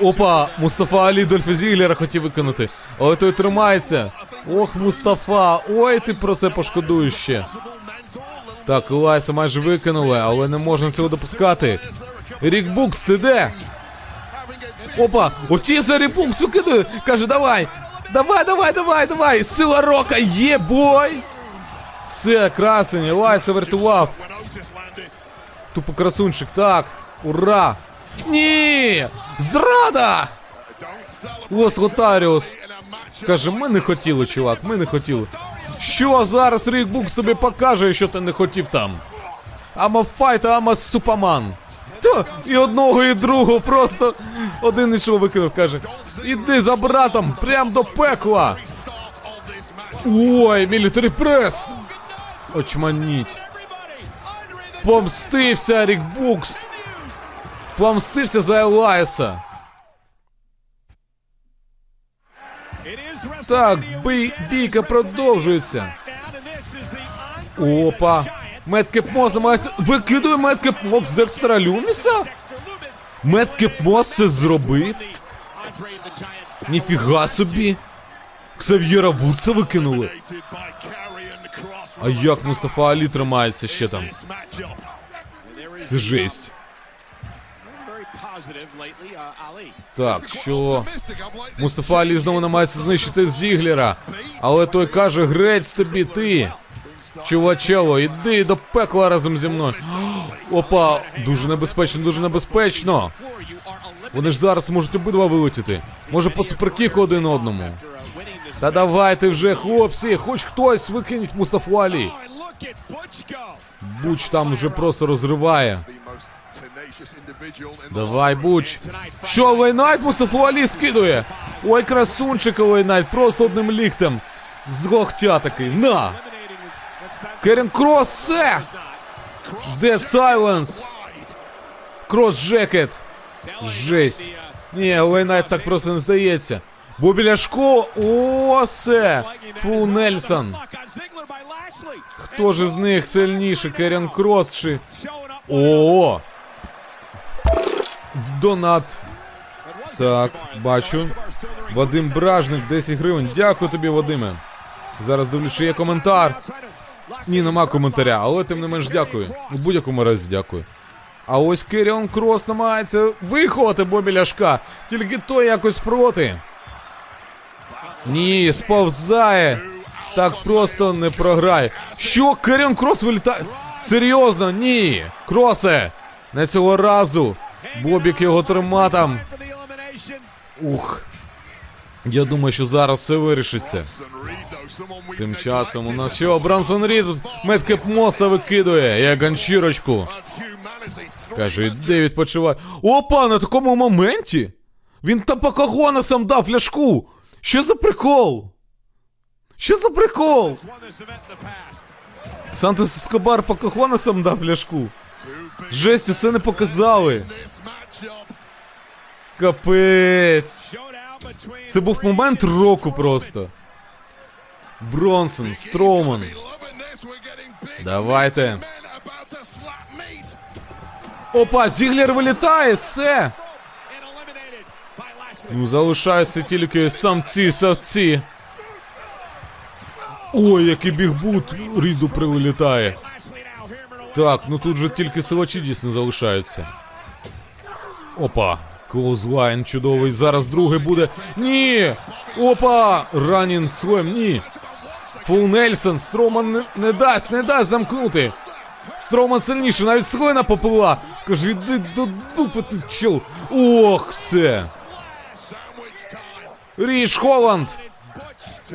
Опа, Мустафа Алі Дольфа Зіглера хотів виконати. Але той тримається. Ох, Мустафа, ой, ти про це пошкодуєш ще. Так, Елайса майже викинули, але не можна цього допускати. Рік Букс, ти де? Опа, Отіса Рік Букс викидує. Каже, давай, давай, давай, давай, давай. Сила рока є, бой. Все, красень, Елайса врятував. Тупо красунчик, так, ура. Ні, зрада! Лос Лотаріос. Каже, ми не хотіли, чувак, ми не хотіли. Що зараз Рік Букс тобі покаже, що ти не хотів там? Ама файта, ама супаман. Та, і одного, і другого, просто один ішов викинув, каже. Іди за братом, прям до пекла. Ой, мілітарі прес. Очманіть. Помстився Рік Букс. Помстився за Елайса. Так, бій, бійка продовжується. Опа. Меткеп Мос замагається. Викидує Меткеп Мос з Декстера Люміса? Меткеп Мос це зробив? Ніфіга собі. Ксав'єра Вудса викинули. А як Мустафа Алі тримається ще там? Це жесть. Так, що... Мустафа Алі знову намагається знищити Зіглера. Але той каже, грець тобі, ти. Чувачело, іди до пекла разом зі мною. Опа, дуже небезпечно, дуже небезпечно. Вони ж зараз можуть обидва вилетіти. Може по суперкіку один одному. Та давайте вже, хлопці, хоч хтось викинуть Мустафу Алі. Буч там вже просто розриває. Давай, Буч. Що, Лейнайт Мустафу Алі скидує? Ой, красунчик Лейнайт, просто одним ліктем. З локтя такий, на! Керен Крос, все! Де Сайленс? Крос Джекет. Жесть. Ні, Лейнайт так просто не здається. Бобі Ляшко, о, все! Фул Нельсон. Хто ж з них сильніший, Керен Крос чи... О! Донат. Так, бачу. Вадим Бражник, десять гривень. Дякую тобі, Вадиме. Зараз дивлюсь, що є коментар. Ні, нема коментаря, але тим не менш дякую. У будь-якому разі дякую. А ось Керіон Крос намагається виховати Бобі Ляшка. Тільки той якось проти. Ні, сповзає. Так просто не програє. Що? Керіон Крос вилітає? Серйозно? Ні. Кросе. Не цього разу. Бобік його трима там. Ух. Я думаю, що зараз все вирішиться. Тим часом у нас що? Брансон Рід Меткеп Моса викидує. Я ганчірочку. Каже, іди відпочивай. Опа, на такому моменті? Він тапакагона сам дав Ляшку. Що за прикол? Що за прикол? Сантос Ескобар Пакахона сам дав Ляшку. Жесті, це не показали. Капець. Це був момент року просто. Бронсон, Строумен. Давайте. Опа, Зіглер вилітає, все. Ну, залишаються тільки самці, самці. Ой, який бігбут, Ріду прилітає. Так, ну тут же тільки силачі дійсно залишаються. Опа, клоузлайн чудовий, зараз другий буде. Ні! Опа, ранін слем, ні. Фул Нельсон, Строман не, не дасть, не дасть замкнути. Строман сильніше, навіть слина поплила. Каже, іди до дупи ти, чел. Ох, все. Ріш Холланд.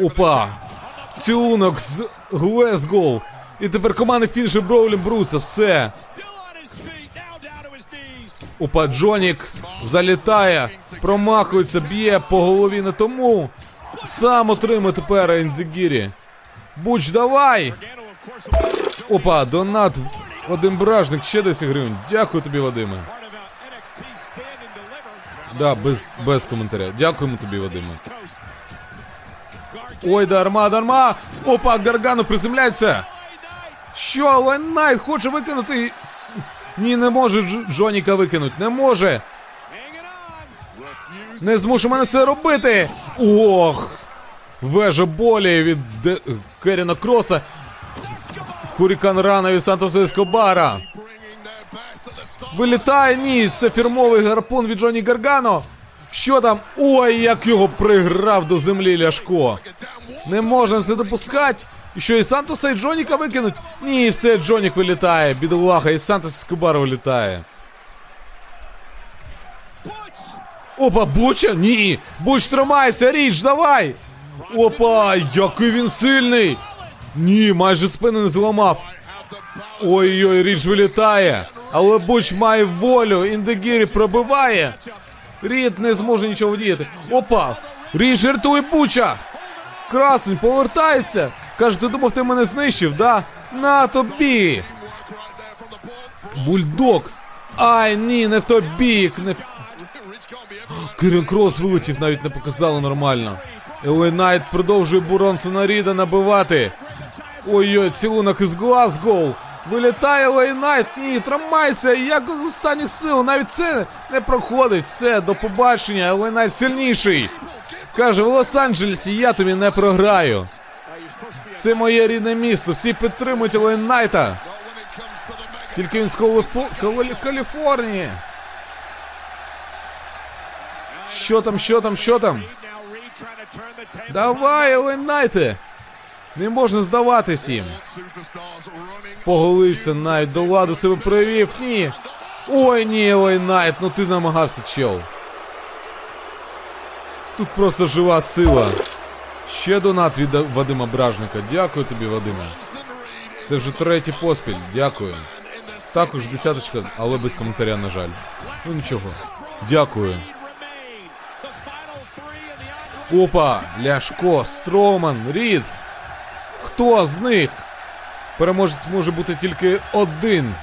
Опа. Цілунок з Глезгоу. І тепер команди Фінше, Броулін, Бруса, все. Опа, Джонік залітає, промахується, б'є по голові не тому. Сам отримує тепер Ендзігірі. Буч, давай! Опа, донат, Вадим Бражник, ще десять гривень. Дякую тобі, Вадиме. Да, без, без коментаря. Дякуємо тобі, Вадиме. Ой, дарма, дарма. Опа, Гаргано приземляється. Що, Лейнайт хоче викинути? Ні, не може Джоніка викинути. Не може. Не змушу мене це робити. Ох. Вежа болі від Де... Керіона Кроса. Хурікан рана від Сантоса Ескобара. Вилітає, ні, це фірмовий гарпун від Джонні Гаргано. Що там? Ой, як його приграв до землі Ляшко. Не можна це допускати. І що, і Сантоса, і Джоніка викинуть? Ні, все, Джонік вилітає, бідолаха, і Сантос Ескобар вилітає. Опа, Буча? Ні, Буч тримається, Річ, давай! Опа, який він сильний! Ні, майже спини не зламав. Ой-ой, Річ вилітає. Але Буч має волю, Індегірі пробиває. Рід не зможе нічого діяти. Опа, Річ жертує Буча. Красень повертається. Каже, ти думав, ти мене знищив, да? На тобі. Бульдог. Ай, ні, не в той бік. Не... Керіон Крос вилетів, навіть не показало нормально. Лейнайт продовжує Бронсона Ріда набивати. Ой-ой, цілунок із Глазгоу. Вилітає Лейнайт, ні, тримайся, як з останніх сил, навіть це не проходить, все, до побачення, Лейнайт сильніший. Каже, в Лос-Анджелесі я тобі не програю. Це моє рідне місто, всі підтримують Лейнайта. Тільки він з Калифо... Калиф... Каліфорнії. Що там, що там, що там? Давай, Лейнайте! Не можна здаватись їм. Поголився навіть, до ладу себе привів. Ні. Ой, ні, Лейнайт, ну ти намагався, чел. Тут просто жива сила. Ще донат від Вадима Бражника. Дякую тобі, Вадиме. Це вже третій поспіль. Дякую. Також десяточка, але без коментаря, на жаль. Ну нічого. Дякую. Опа, Ляшко, Строуман, Рід. Хто з них? Переможець може бути тільки один.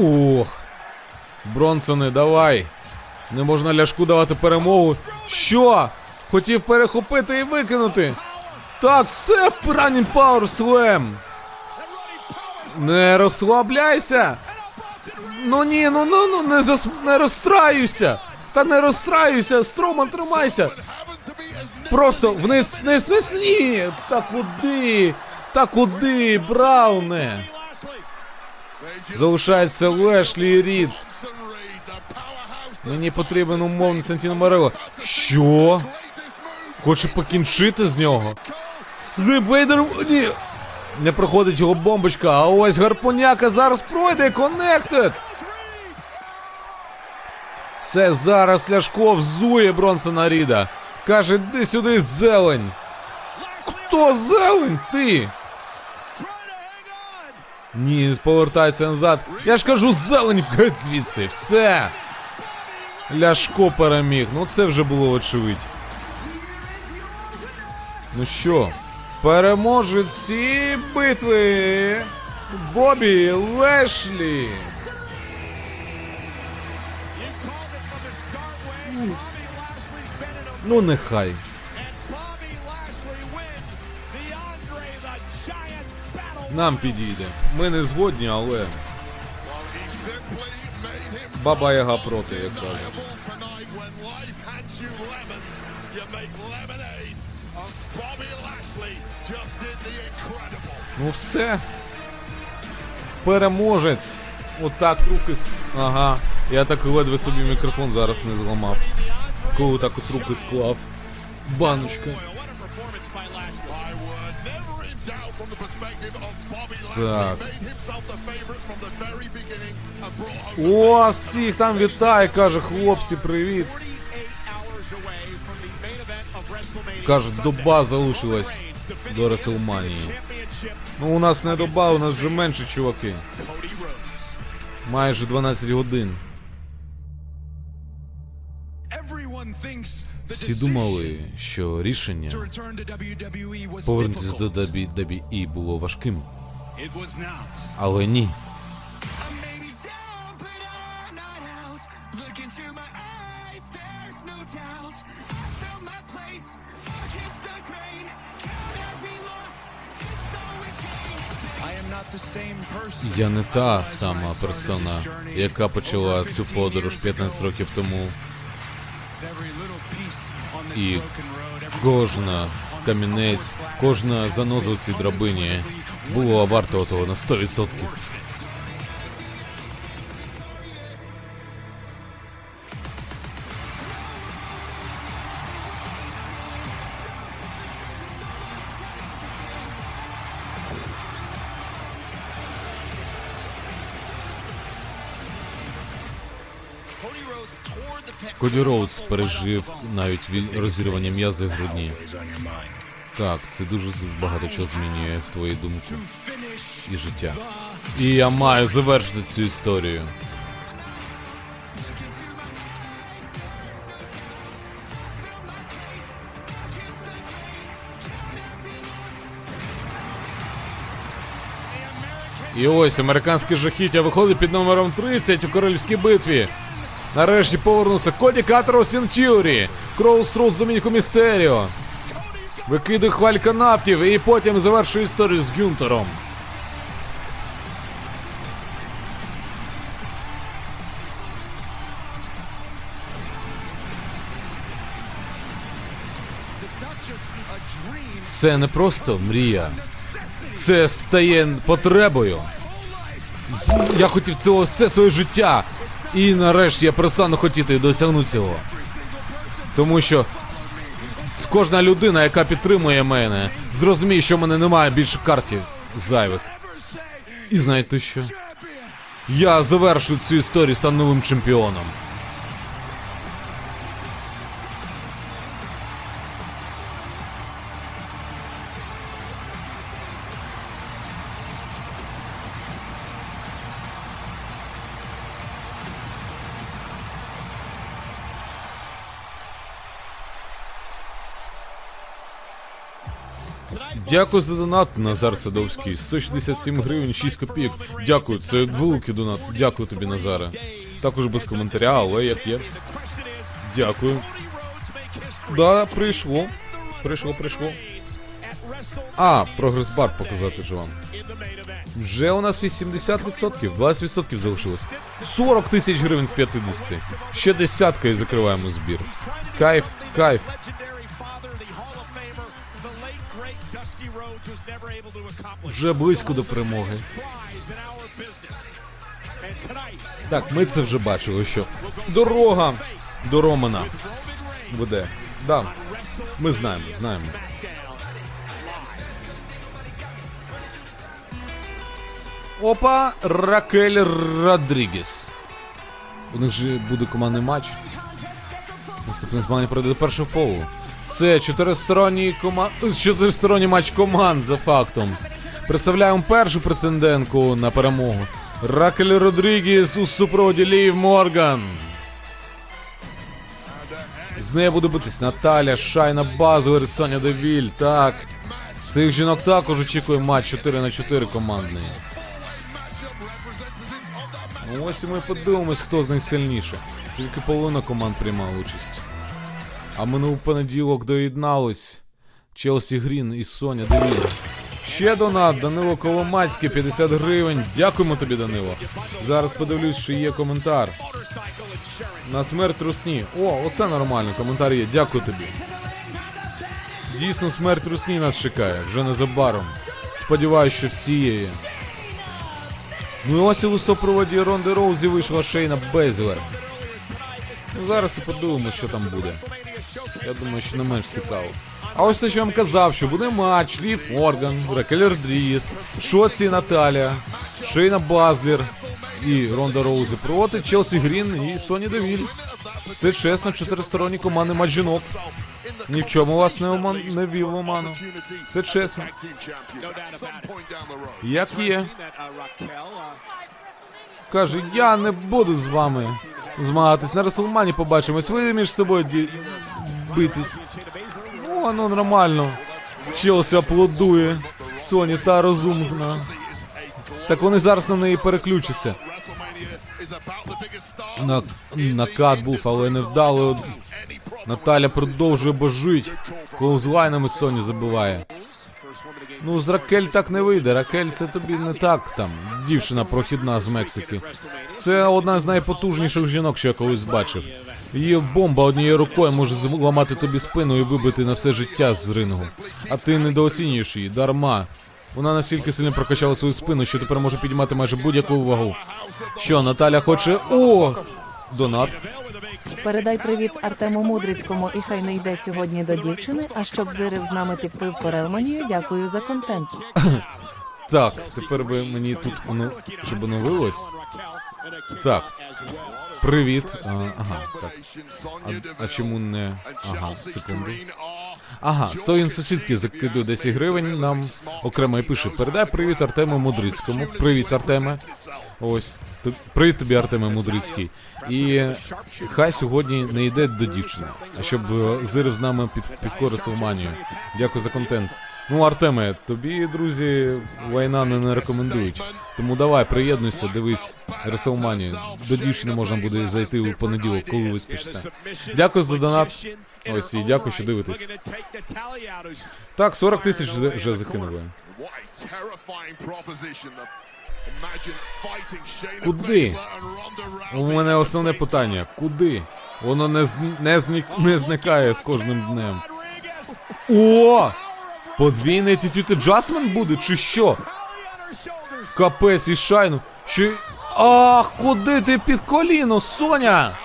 Ох. Бронсони, давай. Не можна Ляшку давати перемогу. Що? Хотів перехопити і викинути. Так, все, раннім пауерслем. Не розслабляйся. Ну ні, ну ну, ну не, зас... не розстраюйся. Та не розстраюйся, Строман, тримайся. Просто вниз, вниз, вниз, ні. Та куди? Та куди, Брауне? Залишається Лешлі і Рід. Мені потрібен умовний Сантіно Марело. Що? Хоче покінчити з нього? Зібейдер, ні. Не проходить його бомбочка, а ось гарпуняка зараз пройде, коннектед. Все, зараз Ляшко взує Бронсона Ріда. Каже, йди сюди, зелень. Хто зелень, ти? Ні, повертається назад. Я ж кажу, зелень, геть звідси, все. Ляшко переміг, ну це вже було очевидь. Ну що, переможець всі битви Бобі Лешлі. Ну нехай. Нам підійде. Ми не згодні, але... Баба Яга проти, як кажуть. Ну все. Переможець. Отак руки... Ага. Я так ледве собі мікрофон зараз не зламав. Коли так от руки склав. Баночка. Так. О, всіх там вітає, каже, хлопці, привіт. Каже, доба залишилась до Реслманії. Ну, у нас не доба, у нас вже менше, чуваки. Майже дванадцять годин. Всі думали, що рішення повернутися до дабл ю дабл ю і було важким. Але ні. Я не та сама персона, яка почала цю подорож п'ятнадцять років тому. І кожна камінець, кожна заноза у цій драбині було варто того на сто відсотків. Коді Роудс пережив навіть розірвання м'яза грудні. Так, це дуже багато чого змінює в твої думки і життя. І я маю завершити цю історію. І ось американське жахіття виходить під номером тридцять у королівській битві. Нарешті повернувся Коді Катеро Сінтюрі, Кроус Рулс Домініку Містеріо. Викиди хваль канаптів і потім завершує історію з Гюнтером. Це не просто мрія. Це стає потребою. Я хотів цього все своє життя. І нарешті я перестану хотіти досягнути цього. Тому що кожна людина, яка підтримує мене, зрозуміє, що в мене немає більше картів зайвих. І знаєте що? Я завершу цю історію, стану новим чемпіоном. Дякую за донат, Назар Садовський. сто шістдесят сім гривень шість копійок. Дякую, це великий донат. Дякую тобі, Назаре. Також без коментаря, але як є. Дякую. Да, прийшло. Прийшло, прийшло. А, прогрес-бар показати ж вам. Вже у нас вісімдесят відсотків, двадцять відсотків залишилось. сорок тисяч гривень з п'ятдесяти. Ще десятка і закриваємо збір. Кайф, кайф. Вже близько до перемоги. Так, ми це вже бачили, що дорога до Романа буде. Да, ми знаємо, знаємо. Опа, Ракель Родрігес. У них же буде командний матч. Наступне змагання пройде до першого фолу. Це чотиристоронній коман... чотиристоронній матч команд за фактом. Представляємо першу претендентку на перемогу. Ракель Родрігес у супроводі Лів Морган. З нею буде битись Наталя, Шайна Базуер, Соня Девіль. Так, цих жінок також очікує матч чотири на чотири командний. Ось і ми подивимось, хто з них сильніше. Тільки половина команд приймала участь. А ми у понеділок доєдналось Челсі Грін і Соня Девіль. Ще донат, Данило Коломацький, п'ятдесят гривень. Дякуємо тобі, Данило. Зараз подивлюсь, що є коментар. На смерть русні. О, оце нормально, коментар є, дякую тобі. Дійсно, смерть русні нас чекає, вже незабаром. Сподіваюсь, що всі є. Ну і ось у супроводі Ронди Роузі вийшла Шейна Бейзлер. Ну, зараз і подивимось, що там буде. Я думаю, що не менш цікаво. А ось те, що я вам казав, що буде матч, Лів Морган, Ракель Родрігес, Шоці Наталя, Шейна Базлер і Ронда Роузі проти Челсі Грін і Соні Девіль. Це чесно, чотиристоронній командний матч жінок. Ні в чому вас не, уман... не вів оману. Все чесно. Як є. Каже, я не буду з вами змагатись. На РеслМанії побачимось. Ви між собою ді... битись. О, ну нормально. Челсі аплодує. Соні та розумна. Так вони зараз на неї переключаться. На... Накат був, але не вдало. Наталя продовжує божить. Коузлайнами Соні забиває. Ну, з Ракель так не вийде. Ракель це тобі не так там. Дівчина прохідна з Мексики. Це одна з найпотужніших жінок, що я колись бачив. Її бомба однією рукою може зламати тобі спину і вибити на все життя з рингу. А ти недооцінюєш її. Дарма. Вона настільки сильно прокачала свою спину, що тепер може піднімати майже будь-яку вагу. Що, Наталя хоче... О! Донат. Передай привіт Артему Мудрицькому, і хай не йде сьогодні до дівчини, а щоб зирив з нами підпив по РеслМанію. Дякую за контент. Так, тепер би мені тут ну, щоб оновилось. Так. Привіт. А, ага, так. А, а чому не... Ага, секунду. Ага, стоїн сусідки закидує десять гривень нам окремо і пише. Передай привіт Артему Мудрицькому. Привіт, Артеме. Ось. Привіт тобі, Артеме Мудрицький. І хай сьогодні не йде до дівчини, а щоб зирив з нами під, під РеслМанію. Дякую за контент. Ну, Артеме, тобі, друзі, війна не, не рекомендують. Тому давай, приєднуйся, дивись РеслМанію. До дівчини можна буде зайти у понеділок, коли виспішся. Дякую за донат. Ось, і дякую, що дивитесь. Так, сорок тисяч вже закинули. Куди? У мене основне питання. Куди? Воно не, з... не, зник... не зникає з кожним днем. О! Подвійний Attitude Adjustment буде, чи що? Капець і Шайну. Чи... Ах, куди ти під коліно, Соня?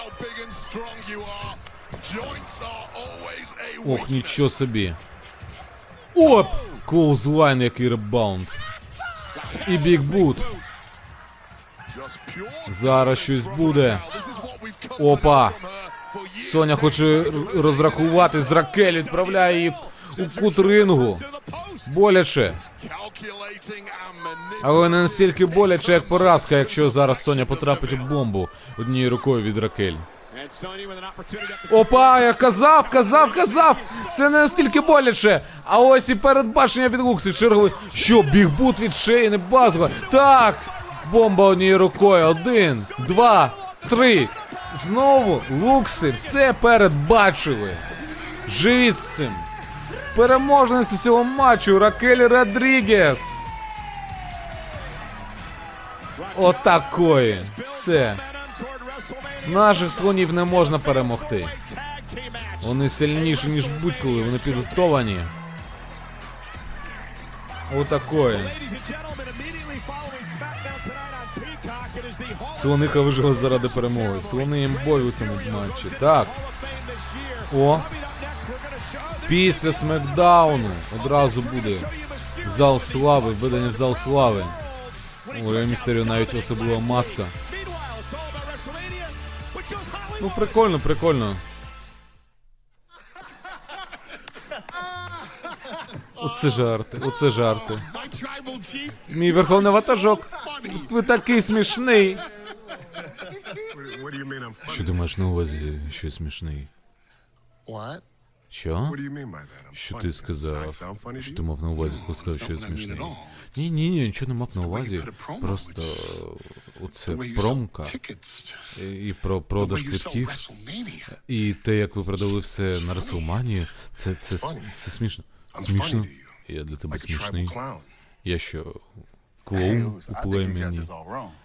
Ох, нічого собі. Оп! Коузлайн, який ребаунд. І бігбут. Зараз щось буде. Опа. Соня хоче розрахувати з Ракель, відправляє її у кут рингу. Боляче. Але не настільки боляче, як поразка, якщо зараз Соня потрапить у бомбу однією рукою від Ракель. Опа, я казав, казав, казав! Це не настільки боляче! А ось і передбачення від Луксів черговий. Що, бігбут від Шейни Базла? Так! Бомба однією рукою. Один, два, три. Знову Лукси все передбачили. Живіть з цим. Переможниця цього матчу Ракель Родрігес. Отакої. Все. Наших слонів не можна перемогти. Вони сильніші, ніж будь-коли. Вони підготовані. Отакої. Слоника вижила заради перемоги. Слони їм бой у цьому матчі. Так. О. Після Смекдауну одразу буде зал слави, введення в зал слави. У Рей Містеріо навіть особлива маска. Ну, прикольно, прикольно. Оце жарти, оце жарти. Мій верховний ватажок. Ви такий смішний. Що ти маєш на увазі, що смішний? Що? Що ти сказав? Що ти мав на увазі, коли сказав, що я смішний? Ні, ні, ні, нічого не мав на увазі. Просто оце промка і про продаж квитків. І те, як ви продали все на РеслМанії, це, це, це, це смішно. Смішно? Я для тебе смішний. Я що, клоун у племені?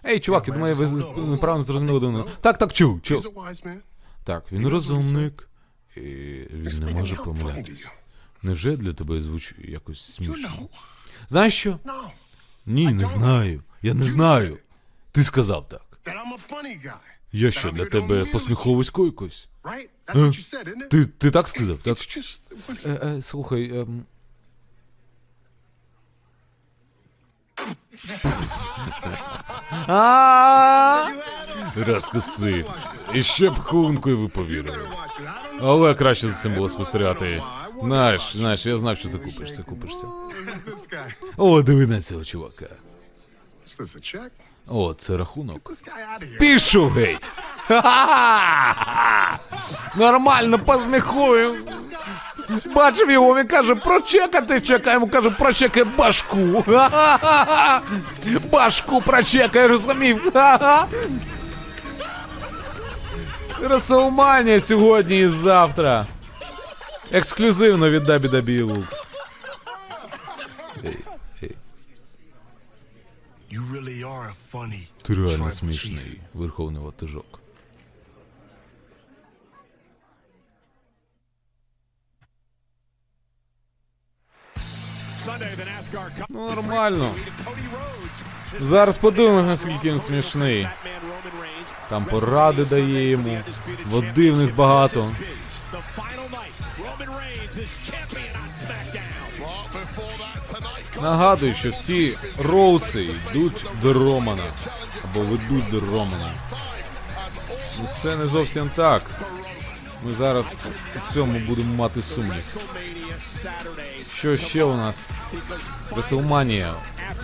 Ей, чувак, я думаю, ви неправильно зрозуміли давно. Так, так, чув, чув. Так, він розумник. І він не може помилятися. Невже для тебе звучу якось смішно? Знаєш що? Ні, не знаю. Я не знаю. Ти сказав так. Я що, для тебе посміховисько якось? Е? Ти, ти так сказав, так? Е, е, слухай, е... Розкуси. І ще б хункою ви повірили. Але краще за цим було спостерігати. Знаєш, знаєш, я знав, що ти купишся, купишся. О, диви на цього чувака. О, це рахунок. Пішу геть! Нормально посміхую. Бачив його, він каже, прочекати, чекай, йому каже, прочекай башку. Башку прочекай, розумів. РеслМанія сьогодні і завтра. Ексклюзивно від дабі дабі і Lux. Ти реально смішний, верховний ватажок. Ну, нормально. Зараз подивимось, наскільки він смішний. Там поради дає йому. Води в них багато. Нагадую, що всі Роудси йдуть до Романа. Або ведуть до Романа. Ну, це не зовсім так. Ми зараз у цьому будемо мати сумнів. Що ще у нас? РеслМанія.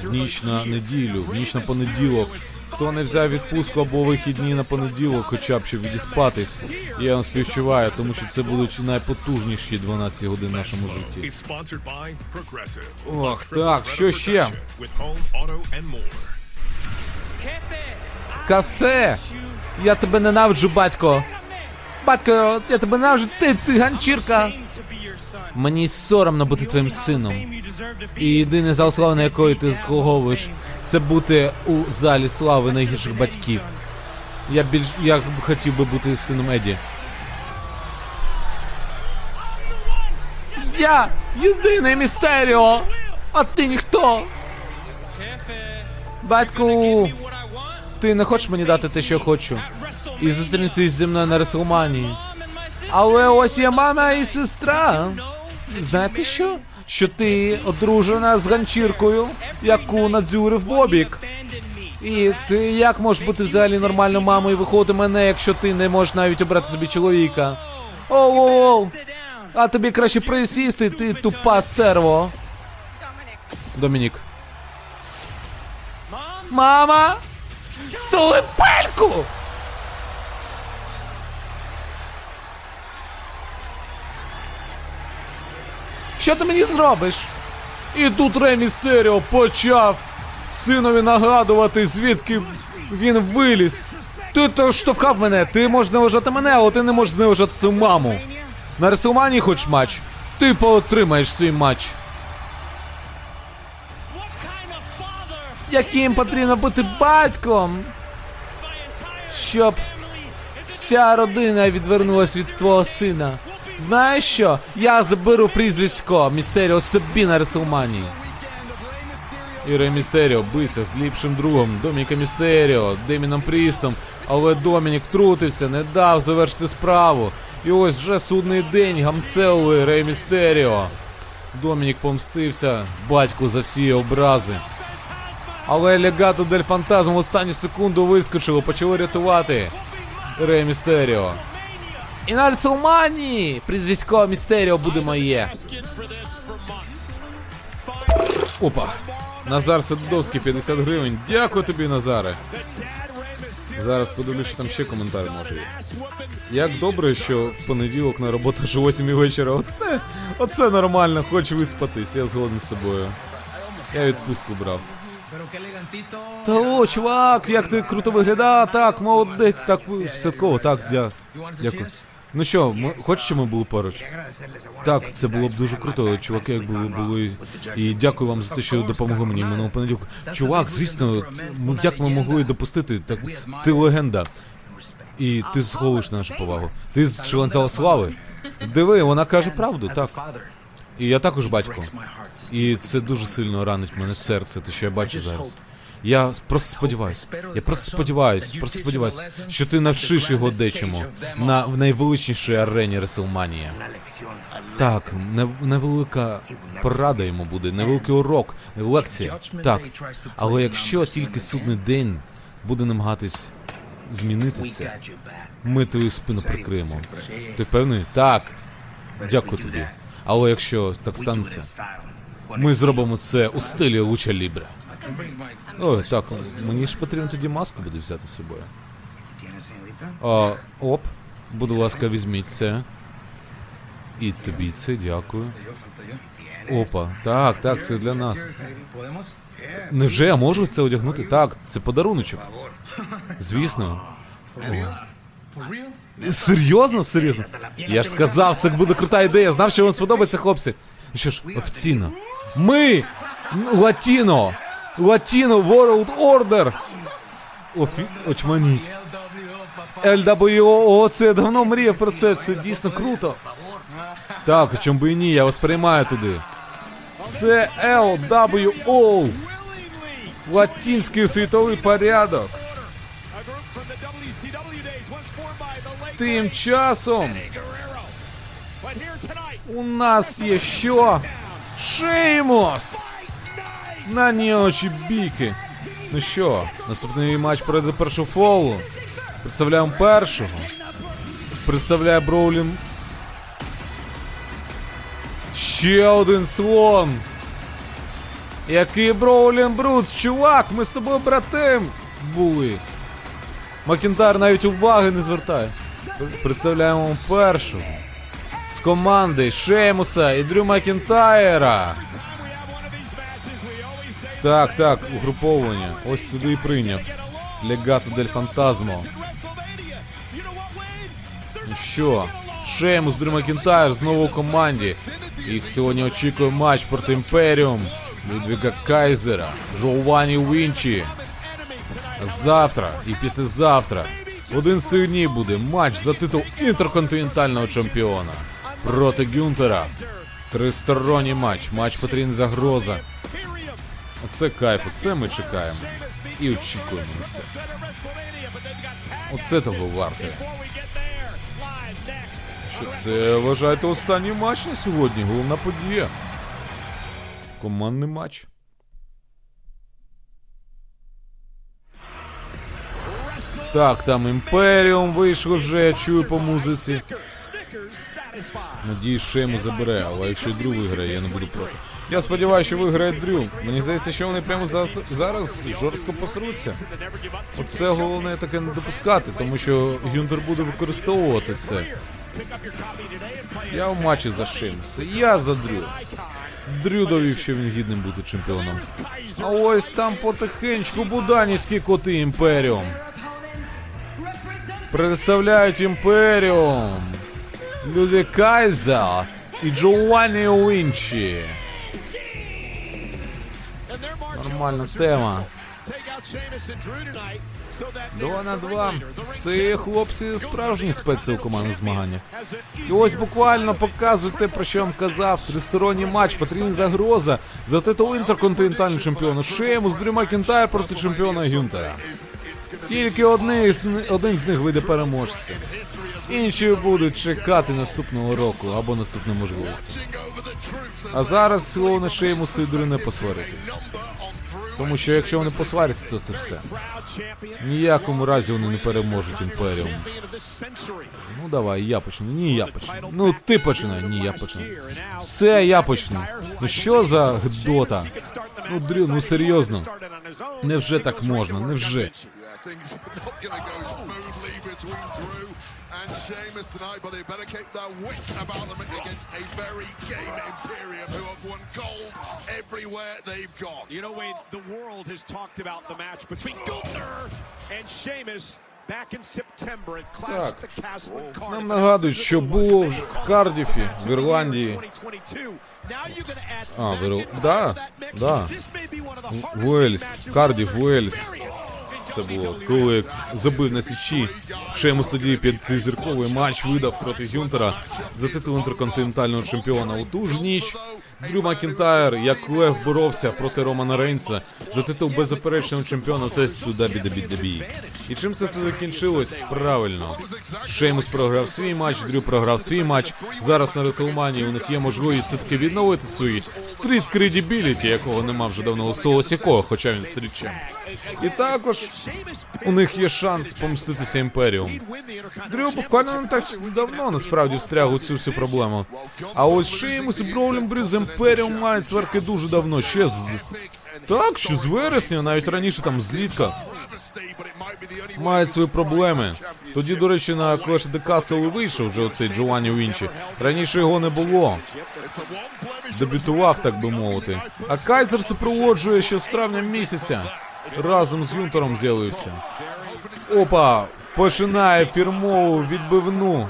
В ніч на неділю, в ніч на понеділок. Хто не взяв відпустку або вихідні на понеділок, хоча б, щоб відіспатись, я вам співчуваю, тому що це будуть найпотужніші дванадцять годин в нашому житті. Ох, так, що ще? Кафе! Я тебе ненавиджу, батько! Батько, я тебе ненавиджу, ти, ти ганчірка! Мені соромно бути твоїм сином. І єдине зал слави, на якої ти заслуговуєш, це бути у залі слави найгірших батьків. Я більш... я хотів би бути сином Еді. Я єдиний Містеріо, а ти ніхто. Батьку, ти не хочеш мені дати те, що я хочу? І зустрінутися зі мною на РеслМанії. Але ось є мама і сестра. Знаєте що? Що ти одружена з ганчіркою, яку надзюрив Бобік. І ти як можеш бути взагалі нормальною мамою і виходити мене, якщо ти не можеш навіть обрати собі чоловіка? Оу-оу-оу! А тобі краще присісти, ти тупа стерво. Домінік. Мама! Стули пельку! Що ти мені зробиш? І тут Рей Містеріо почав синові нагадувати, звідки він виліз. Ти то штовхав мене, ти можеш зневажати мене, але ти не можеш зневажати свою маму. На РеслМанії хоч матч, ти поотримаєш свій матч. Яким потрібно бути батьком, щоб вся родина відвернулась від твого сина? Знаєш що? Я заберу прізвисько Містеріо собі на РеслМанії. І Рей Містеріо бився з ліпшим другом Домініка Містеріо, Деміном Прістом, але Домінік втрутився, не дав завершити справу. І ось вже судний день гамселили Рей Містеріо. Домінік помстився батьку за всі образи. Але Легато дель Фантазмо в останню секунду вискочило, почали рятувати Рей Містеріо. І на РеслМанії прізвисько Містеріо буде моє. Опа. Назар Садовський, п'ятдесят гривень. Дякую тобі, Назаре. Зараз подивлюсь, що там ще коментар може є. Як добре, що в понеділок на роботу аж о восьмій вечора. Оце, оце нормально, хоч виспатись, я згоден з тобою. Я відпустку брав. Та о, чувак, як ти круто виглядав, так, молодець, так, святково, так, дя... дякую. Ну що, ми, хочеш, щоб ми були поруч? Так, це було б дуже круто, чуваки, якби ви були. І дякую вам за те, що допомогли мені минулого понеділку. Чувак, звісно, як ми могли допустити? Так, ти легенда. І ти зголиш нашу повагу. Ти з член зала слави. Диви, вона каже правду, так. І я також батько. І це дуже сильно ранить мене в серце, те, що я бачу зараз. Я просто сподіваюсь, я просто сподіваюсь, просто сподіваюсь, що ти навчиш його дечому на в найвеличнішій арені РеслМанія. Так, невелика порада йому буде, невеликий урок, лекція. Так, але якщо тільки судний день буде намагатись змінити це, ми твою спину прикриємо. Ти впевнений? Так, дякую тобі. Але якщо так станеться, ми зробимо це у стилі луча лібре. Ой, так, мені ж потрібно тоді маску буде взяти з собою. А, оп, будь ласка, візьміть це. І тобі це, дякую. Опа, так, так, це для нас. Невже я можу це одягнути? Так, це подаруночок. Звісно. О. Серйозно? Серйозно? Я ж сказав, це буде крута ідея, знав, що вам сподобається, хлопці. Що ж, офіційно. Ми! Латіно! Latino World Order! Офі... Очманіть. ел дабл ю о, це я давно мріяв про це, це дійсно круто. Так, чому би і ні, я вас приймаю туди. Це ел дабл ю о! Латинський світовий порядок. Тим часом у нас є що? Шеймус! На нічі біки. Ну що, наступний матч пройде першу фолу. Представляємо першого. Представляє Броулін. Ще один слон. Який Броулін Брудс, чувак, ми з тобою братим були. Макінтайр навіть уваги не звертає. Представляємо першого. З команди Шеймуса і Дрю Макінтайра. Так, так, угруповування. Ось туди і прийняв. Легато дель Фантазмо. Ну що? Шеймус, Дрю Макінтайр знову у команді. Їх сьогодні очікує матч проти Імперіум, Людвіга Кайзера, Джованні Вінчі. Завтра і післязавтра в один сьогодні буде матч за титул інтерконтинентального чемпіона проти Гюнтера. Тристоронній матч. Матч потрібна загроза. Оце кайф, оце ми чекаємо. І очікуємо на це. Оце того варте. Що це, вважаєте, останній матч на сьогодні? Головна подія. Командний матч. Так, там Імперіум вийшло вже, я чую по музиці. Надіюсь, Шейму забере, але якщо і Дрю виграє, я не буду проти. Я сподіваюся, що виграє Дрю. Мені здається, що вони прямо зараз жорстко посруться. Оце головне таке не допускати, тому що Гюнтер буде використовувати це. Я в матчі за Шеймуса, я за Дрю. Дрю довів, що він гідним бути чемпіоном. А ось там потихеньку буданівські коти Імперіум. Представляють Імперіум. Люди Кайза і Джованні Уінчі. Нормальна тема. Два на два. Це хлопці справжні спеці у командних змаганнях. І ось буквально показують те, про що я вам казав. Тристоронній матч, потрібна загроза за титул інтерконтинентального чемпіона Шеймус, Дрю Макінтайр проти чемпіона Гюнтера. Тільки один з, один з них вийде переможцем. Інші будуть чекати наступного року або наступної можливості. А зараз головне Шеймус і Дрю не посваритись. Тому що якщо вони посваряться, то це все. Ніякому разі вони не переможуть Імперіум. Ну давай, я почну. Ні, я почну. Ну ти починай. Ні, я почну. Все, я почну. Ну що за гдота? Ну, Дрю, ну серйозно. Невже так можна? Невже? things not going to go smoothly between Drew and Sheamus tonight, but they better keep their wits about them against a very game Imperium who have won gold everywhere they've gone. You know, Wade, the world has talked about the match between Gunther and Sheamus back in September at Clash at the Castle in Cardiff. Нам нагадують, що було в Кардіфі, в Ірландії. А, в Ірландії. Да, да. Уельс, Кардіф, Уельс. Це було, коли забив на січі. Шеймус тоді п'ятизірковий матч видав проти Гюнтера за титул інтерконтинентального чемпіона. У ту ж ніч Дрю Макінтайр, як лев, боровся проти Романа Рейнса за титул беззаперечного чемпіона всесвіту дабл ю дабл ю і. І чим все це закінчилось? Правильно. Шеймус програв свій матч, Дрю програв свій матч. Зараз на РеслМанії у них є можливість все-таки відновити свої стріт кредібіліті, якого нема вже давно у Солосіко, хоча він стрітчем. І також у них є шанс помститися Імперіум. Дрю буквально не так давно, насправді, встряг у цю всю проблему. А ось Шеймус і Броулін Брю з Імперіум мають сварки дуже давно, ще з... Так, що з вересня, навіть раніше, там, з літка. Мають свої проблеми. Тоді, до речі, на Clash at the Castle вийшов вже оцей Джованні Вінчі. Раніше його не було. Дебютував, так би мовити. А Кайзер супроводжує ще з травня місяця. Разом з Гюнтером з'явився. Опа! Починає фірмову відбивну.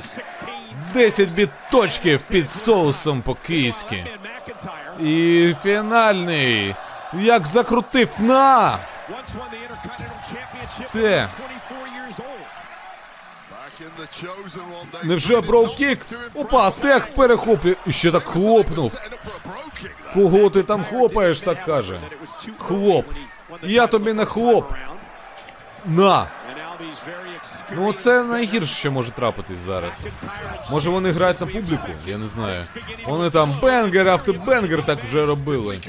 десять біточків під соусом по-київськи. І фінальний. Як закрутив. На! Все. Невже броукік? Опа, тех перехоплює. І ще так хлопнув. Кого ти там хлопаєш, так каже. Хлоп. Я тобі не хлоп. На. Ну, це найгірше, що може трапитись зараз. Може, вони грають на публіку? Я не знаю. Вони там бенгер, авто бенгер так вже робили.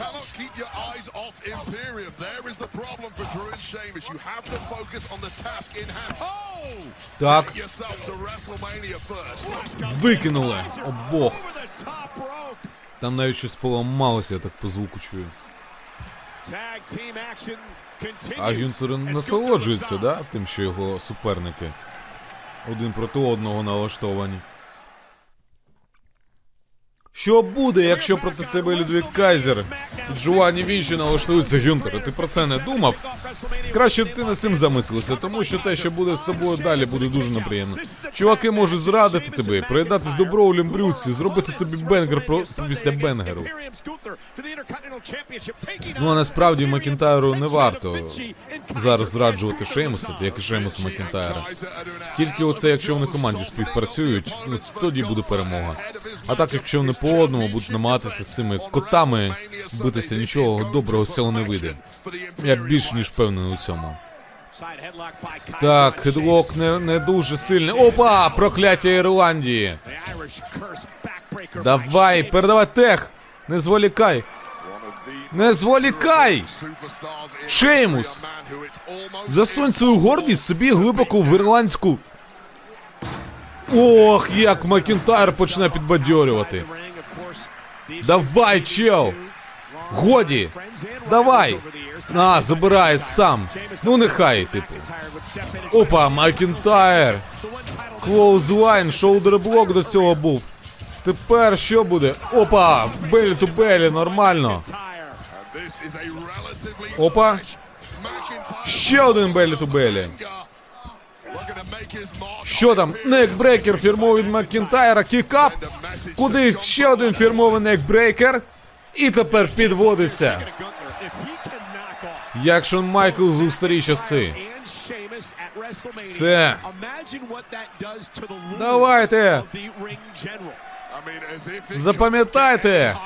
Так. Викинули. Обох. Там навіть щось поламалося, я так по звуку чую. А Гюнтер насолоджується, да? Тим, що його суперники один проти одного налаштовані. Що буде, якщо проти тебе Людвік Кайзер і Джованні Вінчі налаштуються, Гюнтер? Ти про це не думав? Краще б ти на цим замислився, тому що те, що буде з тобою далі, буде дуже неприємно. Чуваки можуть зрадити тебе, приєднатись до Броулін Брюці, зробити тобі бенгер про... після бенгеру. Ну, а насправді Макінтайру не варто зараз зраджувати Шеймуса, як і Шеймус Макінтайра. Тільки оце, якщо вони в команді співпрацюють, ну, тоді буде перемога. А так, якщо вони по одному будуть намагатися з цими котами битися, нічого доброго з цього не вийде. Я більш ніж певний у цьому. Так, хедлок не, не дуже сильний. Опа! Прокляття Ірландії! Давай, передавай тех! Не зволікай! Не зволікай! Шеймус! Засунь свою гордість собі глибоко в ірландську... Ох, як Макінтайр почне підбадьорювати. Давай, чел! Годі! Давай! А, забирає сам. Ну, нехай, типу. Опа, Макінтайр! Клоузлайн, шоудерблок до цього був. Тепер що буде? Опа, белі ту белі, нормально. Опа. Ще один белі ту белі. Що там? Некбрейкер фірмовий від Макінтайра, кікап. Куди ще один фірмовий некбрейкер. І тепер підводиться. Як Шон Майклз у старі часи. Все. Давайте. Запам'ятайте.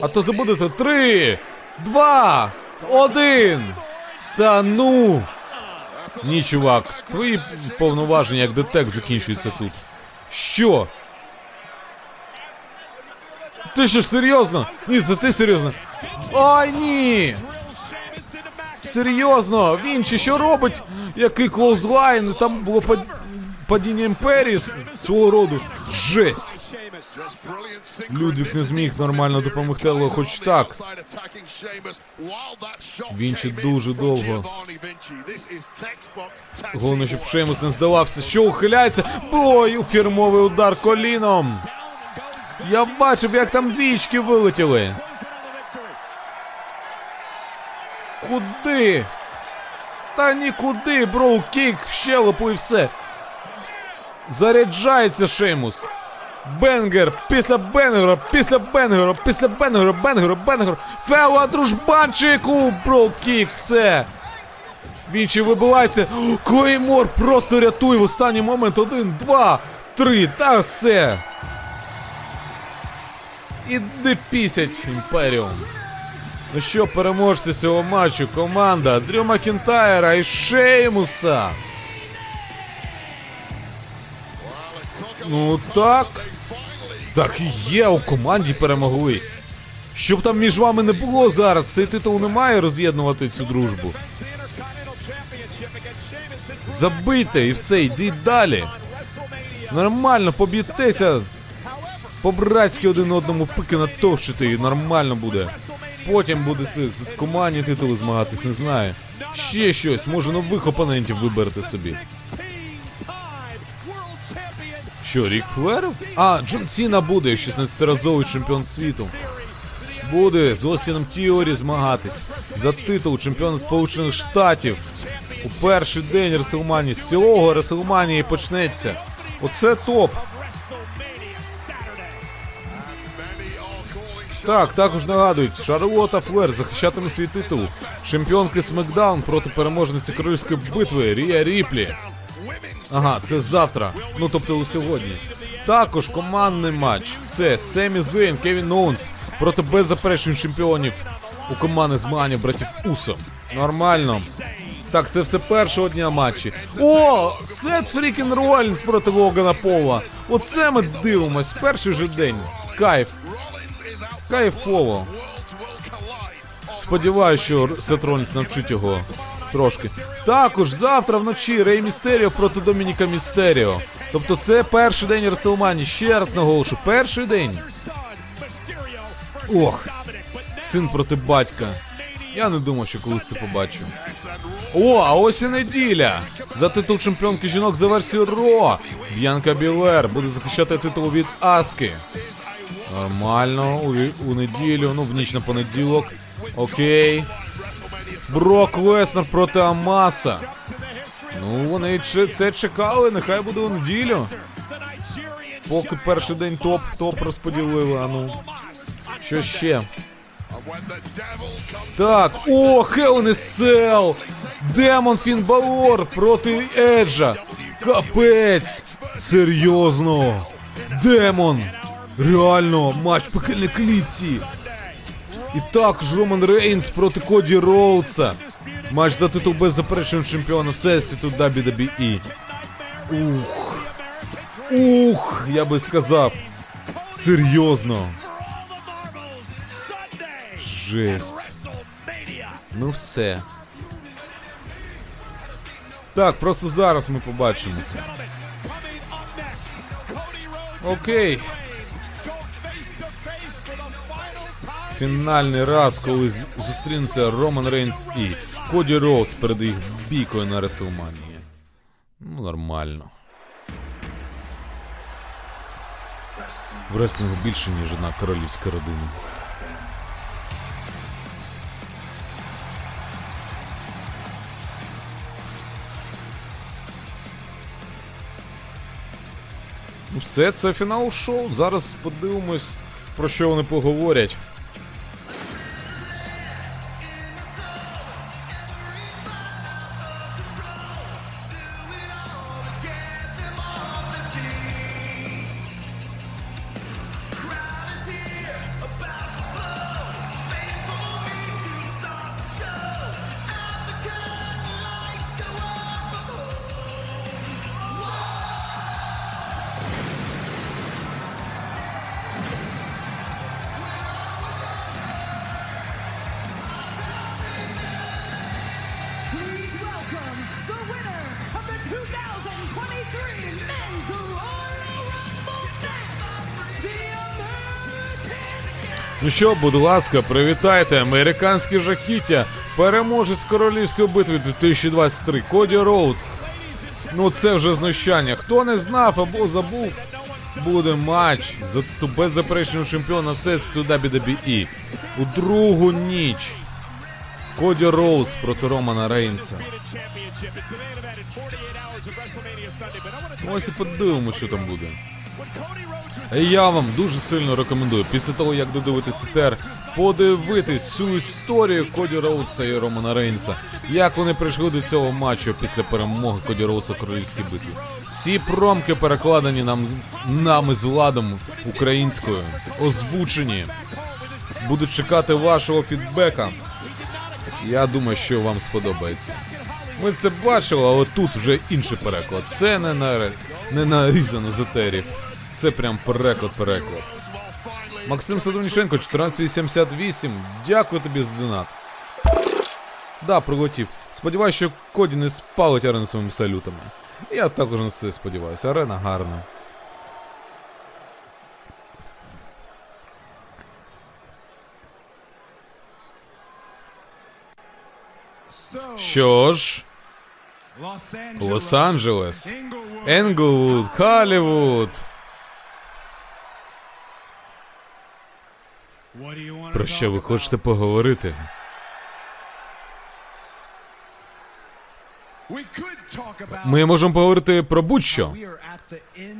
А то забудете. Три, два, один. Та ну. Ні, чувак, твої повноваження як детек закінчуються тут. Що? Ти що, серйозно? Ні, це ти серйозно? Ай, ні! Серйозно, Вінчі що робить? Який клоузлайн, там було падіння Імперії свого роду. Жесть. Людвік не зміг нормально допомогти, але хоч так. Вінчі дуже довго. Головне, щоб Шеймус не здавався. Що ухиляється? Бой! Фірмовий удар коліном. Я бачив, як там двічки вилетіли. Куди? Та нікуди, броу кік в щелепу і все. Заряджається Шеймус. Бенгер, після Бенгера, після Бенгера, після Бенгера, Бенгера, Бенгера. Фела дружбанчику, броу кік, все. Вінчі вибивається. Клеймор просто рятує в останній момент. Один, два, три, та все. Іди пісять, Імперіум. Ну що, переможці цього матчу? Команда Дрю Макінтайра і Шеймуса. Ну так. Так і є, у команді перемогли. Щоб там між вами не було зараз, цей титул не має роз'єднувати цю дружбу. Забийте і все, йдіть далі. Нормально, поб'єтеся. По-братськи один одному пики натовчити і нормально буде. Потім будете за командні титули змагатись, не знаю. Ще щось, може нових опонентів виберете собі. Що, Рік Флер? А, Джон Сіна буде, шістнадцятиразовий чемпіон світу. Буде з Остіном Тіорі змагатись за титул чемпіона Сполучених Штатів. У перший день РеслМанії, з цілого РеслМанії почнеться. Оце топ. Так, також нагадують, Шарлотта Флер захищатиме свій титул чемпіонки Смекдаун проти переможниці королівської битви Рія Ріплі. Ага, це завтра, ну тобто у сьогодні. Також командний матч. Це Семі Зейн, Кевін Оунс проти беззаперечних чемпіонів у командних змаганнях братів Усо. Нормально. Так, це все першого дня матчі. О, це Фрікін Ролінс проти Логана Пола. Оце ми дивимось, перший же день. Кайф. Кайфово. Сподіваюся, що Сет Ролінс навчить його трошки. Також завтра вночі Рей Містеріо проти Домініка Містеріо. Тобто це перший день РеслМанії. Ще раз наголошу, перший день. Ох, син проти батька. Я не думав, що колись це побачу. О, а ось і неділя. За титул чемпіонки жінок за версією Ро. Б'янка Білер буде захищати титул від Аски. Нормально, у, у неділю, ну в ніч на понеділок. Окей. Брок Леснер проти Амаса. Ну, вони це чекали, нехай буде у неділю. Поки перший день топ-топ розподілили, а ну. Що ще? Так, о, Hell in a Cell! Демон Фін Балор проти Еджа. Капець! Серйозно! Демон! Реально, матч пекельні клітці. І також Роман Рейнс проти Коді Роудса. Матч за титул беззаперечного чемпіона всесвіту дабл ю дабл ю і. Ух. Ух, я би сказав. Серйозно. Жесть. Ну все. Так, просто зараз ми побачимо це. Окей. Фінальний раз, коли зустрінуться Роман Рейнс і Коді Роуз перед їх бійкою на РеслМанії. Ну, нормально. В реслінгу більше, ніж одна королівська родина. Ну все, це фінал шоу. Зараз подивимось, про що вони поговорять. twenty twenty-three Men's Royal Rumble match. Ну що, будь ласка, привітайте, американське жахіття, переможець королівської битви дві тисячі двадцять три, Коді Роудс. Ну це вже знущання, хто не знав або забув, буде матч за беззаперечного чемпіона всесвіту дабл ю дабл ю і. У другу ніч Коді Роудс проти Романа Рейнса. Ось і подивимося, що там буде. Я вам дуже сильно рекомендую, після того, як додивитися тер, подивитись всю історію Коді Роудса і Романа Рейнса. Як вони прийшли до цього матчу після перемоги Коді Роудса в королівській битві. Всі промки перекладені нам, нами з Владом українською, озвучені. Буду чекати вашого фідбека. Я думаю, що вам сподобається. Ми це бачили, але тут вже інший переклад. Це не, на... не нарізано з етерів. Це прям переклад-переклад. Максим Садовніченко, чотирнадцять вісімдесят вісім. Дякую тобі за донат. Да, прилетів. Сподіваюсь, що Коді не спалить арену своїми салютами. Я також на це сподіваюся. Арена гарна. Що ж? Лос-Анджелес, Енглвуд, Холлівуд. Про що ви хочете поговорити? Ми можемо поговорити про будь-що.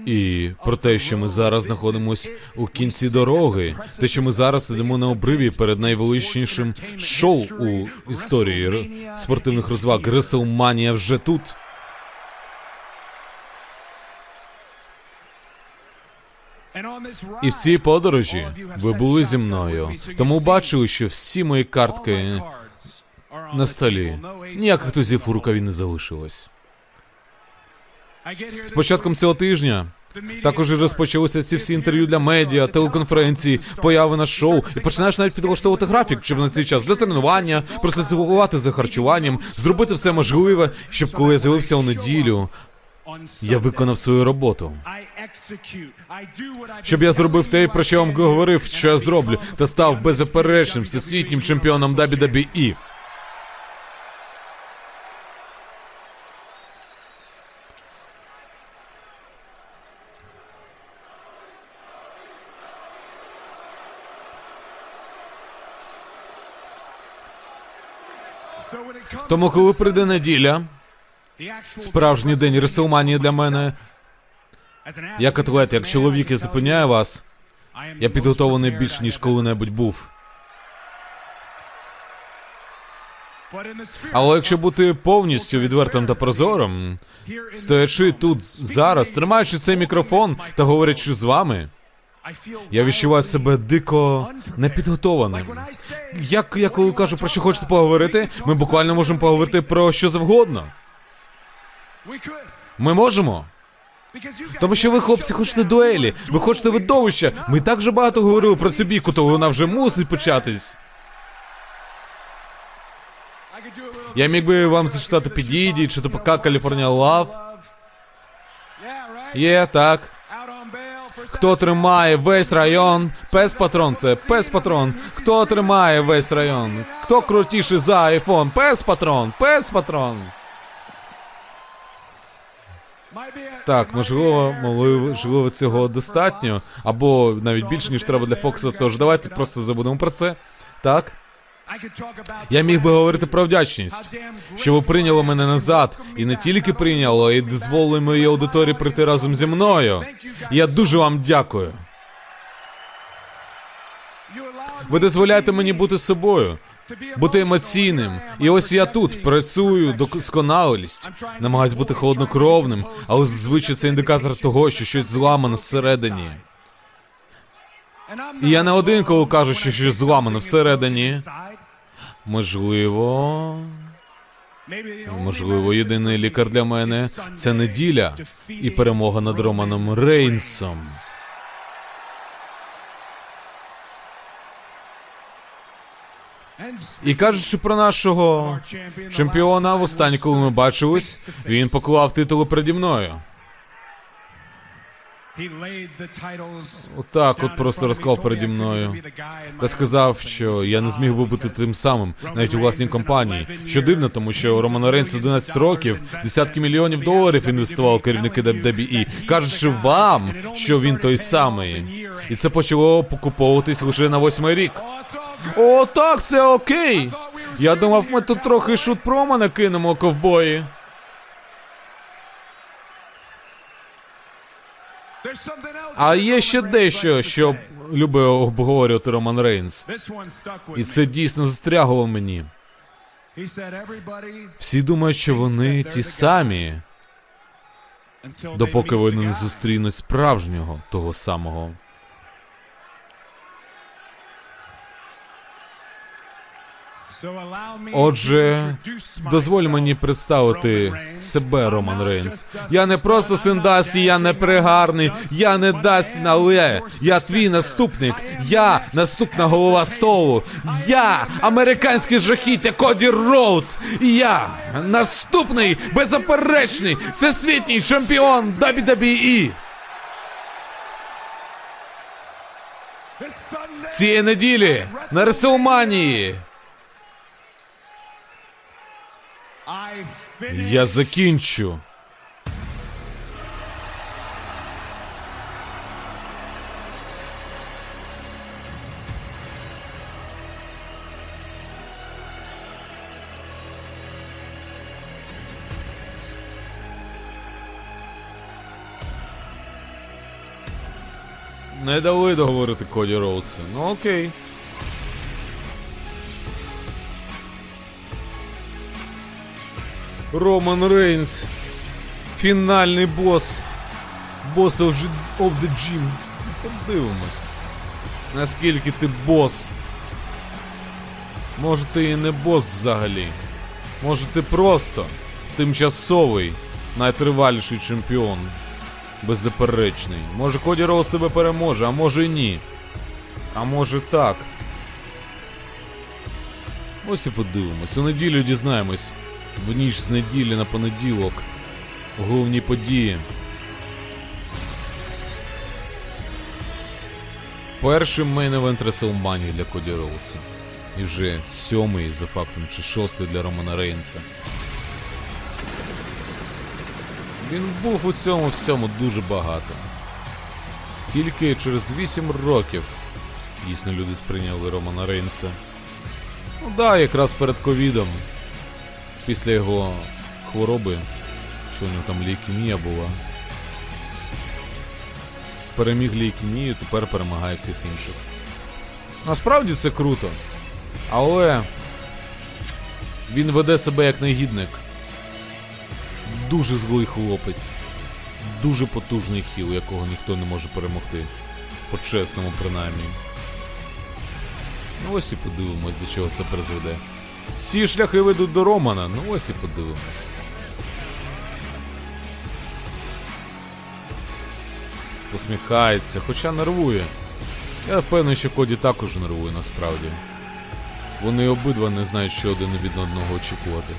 І про те, що ми зараз знаходимось у кінці дороги. Те, що ми зараз сидимо на обриві перед найвеличнішим шоу у історії спортивних розваг. РеслМанія вже тут. І в цій подорожі ви були зі мною. Тому бачили, що всі мої картки на столі. Ніяких тузів у рукаві не залишилось. З початком цього тижня також і розпочалися ці всі інтерв'ю для медіа, телеконференції, появи на шоу. І починаєш навіть підлаштовувати графік, щоб знайти час для тренування, прослідкувати за харчуванням, зробити все можливе, щоб коли я з'явився у неділю, я виконав свою роботу. Щоб я зробив те, про що я вам говорив, що я зроблю, та став беззаперечним всесвітнім чемпіоном дабл ю дабл ю і. Тому, коли прийде неділя, справжній день РеслМанії для мене, як атлет, як чоловік, я зупиняю вас, я підготовлений більш, ніж коли-небудь був. Але якщо бути повністю відвертим та прозорим, стоячи тут зараз, тримаючи цей мікрофон та говорячи з вами, я відчуваю себе дико непідготованим. Як я коли кажу, про що хочете поговорити, ми буквально можемо поговорити про що завгодно. Ми можемо. Тому що ви, хлопці, хочете дуелі, ви хочете видовища. Ми так же багато говорили про цю бійку, то вона вже мусить початись. Я міг би вам зачитати «Підійді» чи «Тупака Каліфорнія Лав». Є, так. Хто тримає весь район? Пес-патрон, це пес-патрон. Хто тримає весь район? Хто крутіший за айфон? Пес-патрон, пес-патрон. Так, можливо, можливо, цього достатньо. Або навіть більше, ніж треба для Фокса. Тож давайте просто забудемо про це. Так. Я міг би говорити про вдячність, що ви прийняли мене назад, і не тільки прийняли, і дозволили моїй аудиторії прийти разом зі мною. Я дуже вам дякую. Ви дозволяєте мені бути собою, бути емоційним. І ось я тут, працюю досконалість, намагаюсь бути холоднокровним, але зазвичай це індикатор того, що щось зламано всередині. І я не один, коли кажу, що щось зламано всередині. Можливо... Можливо, єдиний лікар для мене – це неділя і перемога над Романом Рейнсом. І кажучи про нашого чемпіона, востаннє, коли ми бачились, він поклав титул переді мною. Отак от просто розклав переді мною. Та сказав, що я не зміг би бути тим самим, навіть у власній компанії. Що дивно, тому що у Романа Рейнса одинадцять років, десятки мільйонів доларів інвестували керівники дабл ю дабл ю і, кажучи вам, що він той самий. І це почало покуповуватись лише на восьмий рік. О, так, це окей! Я думав, ми тут трохи шут-прома накинемо, ковбої. А є ще дещо, що любить обговорювати Роман Рейнс. І це дійсно застрягло мені. Всі думають, що вони ті самі, допоки вони не зустрінуть справжнього, того самого. Отже, дозволь мені представити себе, Роман Рейнс. Я не просто син Дасті, я не пригарний, я не Дастін, але я твій наступник, я наступна голова столу, я американське жахіття Коді Роудс, я наступний, беззаперечний, всесвітній чемпіон дабл ю дабл ю і. Цієї неділі на РеслМанії я закінчу. Не дали договорити Коді Роудсу. Ну окей. Роман Рейнс, фінальний бос, бос of the gym. Подивимось, наскільки ти бос. Може ти і не бос взагалі, може ти просто тимчасовий, найтриваліший чемпіон, беззаперечний. Може Коді Роуз тебе переможе, а може і ні, а може так. Ось і подивимось, у неділю дізнаємось. В ніч з неділі на понеділок. Головні події. Перший мейн-евент РеслМанії для Коді Роудса. І вже сьомий, за фактом, чи шостий для Романа Рейнса. Він був у цьому всьому дуже багато. Тільки через вісім років дійсно люди сприйняли Романа Рейнса. Ну да, якраз перед ковідом. Після його хвороби, що у нього там лейкемія була, переміг лейкемію, тепер перемагає всіх інших. Насправді це круто, але він веде себе як негідник. Дуже злий хлопець, дуже потужний хіл, якого ніхто не може перемогти, по-чесному принаймні. Ну ось і подивимось, до чого це призведе. Всі шляхи ведуть до Романа, ну ось і подивимось. Посміхається, хоча нервує. Я впевнений, що Коді також нервує насправді. Вони обидва не знають, що один від одного очікувати.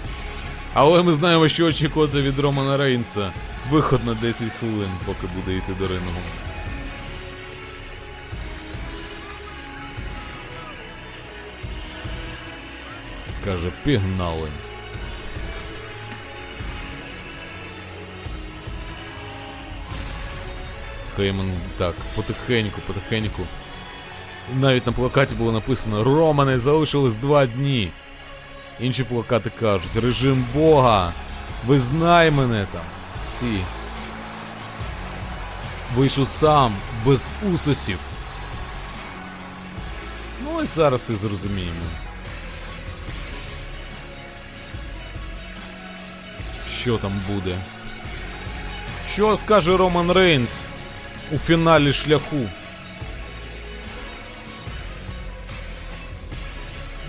Але ми знаємо, що очікувати від Романа Рейнса. Виход на десять хвилин, поки буде йти до рингу. Каже, пігнали. Хейман так, потихеньку, потихеньку. Навіть на плакаті було написано: Романе, залишилось два дні. Інші плакати кажуть: режим Бога, визнай мене там. Всі. Вийшов сам, без усосів. Ну і зараз і зрозуміємо, що там буде. Що скаже Роман Рейнс у фіналі шляху?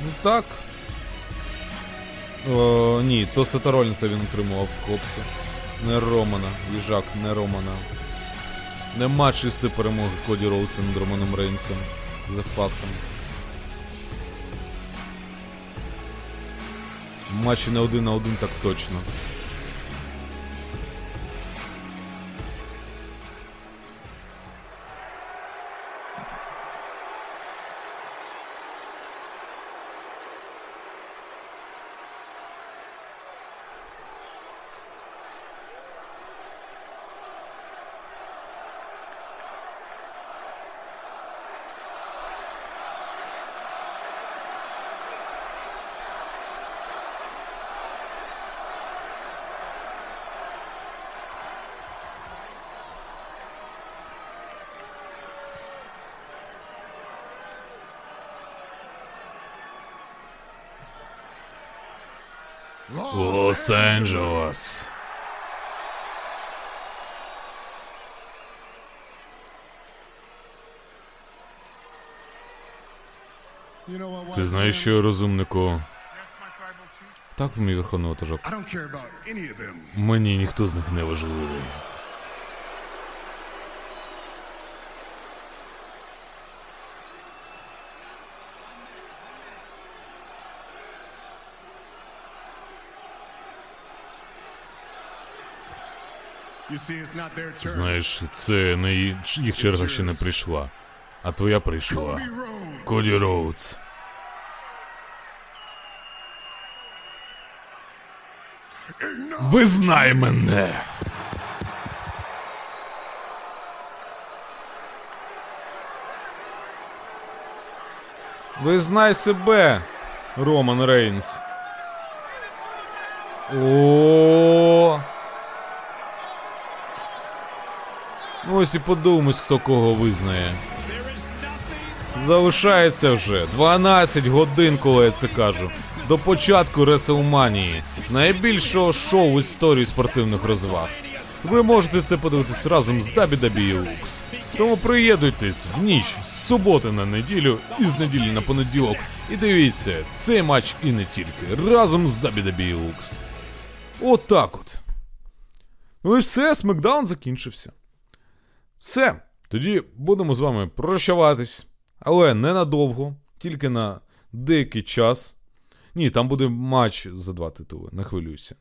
Ну так. О, ні, то Сатарольнса він отримував, хлопці. Не Романа, їжак, не Романа. Нема чистої перемоги Коді Роуза над Романом Рейнсом. За фактом. Матчі не один на один, так точно. Лос-Анджелес. Ти знаєш що, розумнику? Так, мій верховний ватажок. Мені ніхто з них не важливий. Знаєш, це не їх черга ще не прийшла, а твоя прийшла. Коді Роудс. Визнай мене! Визнай себе, Роман Рейнс. О-о-о! Ну ось і подумось, хто кого визнає. Залишається вже дванадцять годин, коли я це кажу, до початку РеслМанії, найбільшого шоу в історії спортивних розваг. Ви можете це подивитись разом з дабл ю дабл ю і. Тому приєднуйтесь в ніч з суботи на неділю і з неділі на понеділок. І дивіться, цей матч і не тільки, разом з дабл ю дабл ю і. От так от. Ну і все, Смекдаун закінчився. Все, тоді будемо з вами прощаватись. Але ненадовго, тільки на деякий час. Ні, там буде матч за два титули, не хвилюйся.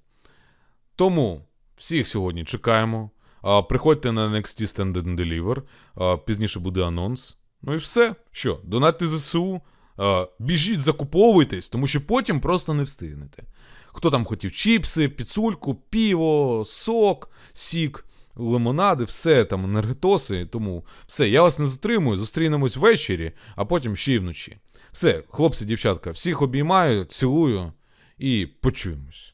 Тому всіх сьогодні чекаємо. А, приходьте на ен екс ті Stand and Deliver, а, пізніше буде анонс. Ну і все. Що, донатьте зе ес у, а, біжіть, закуповуйтесь, тому що потім просто не встигнете. Хто там хотів чіпси, піцульку, піво, сок, сік, лимонади, все там, енергетоси, тому все, я вас не затримую, зустрінемось ввечері, а потім ще й вночі. Все, хлопці, дівчатка, всіх обіймаю, цілую і почуємось.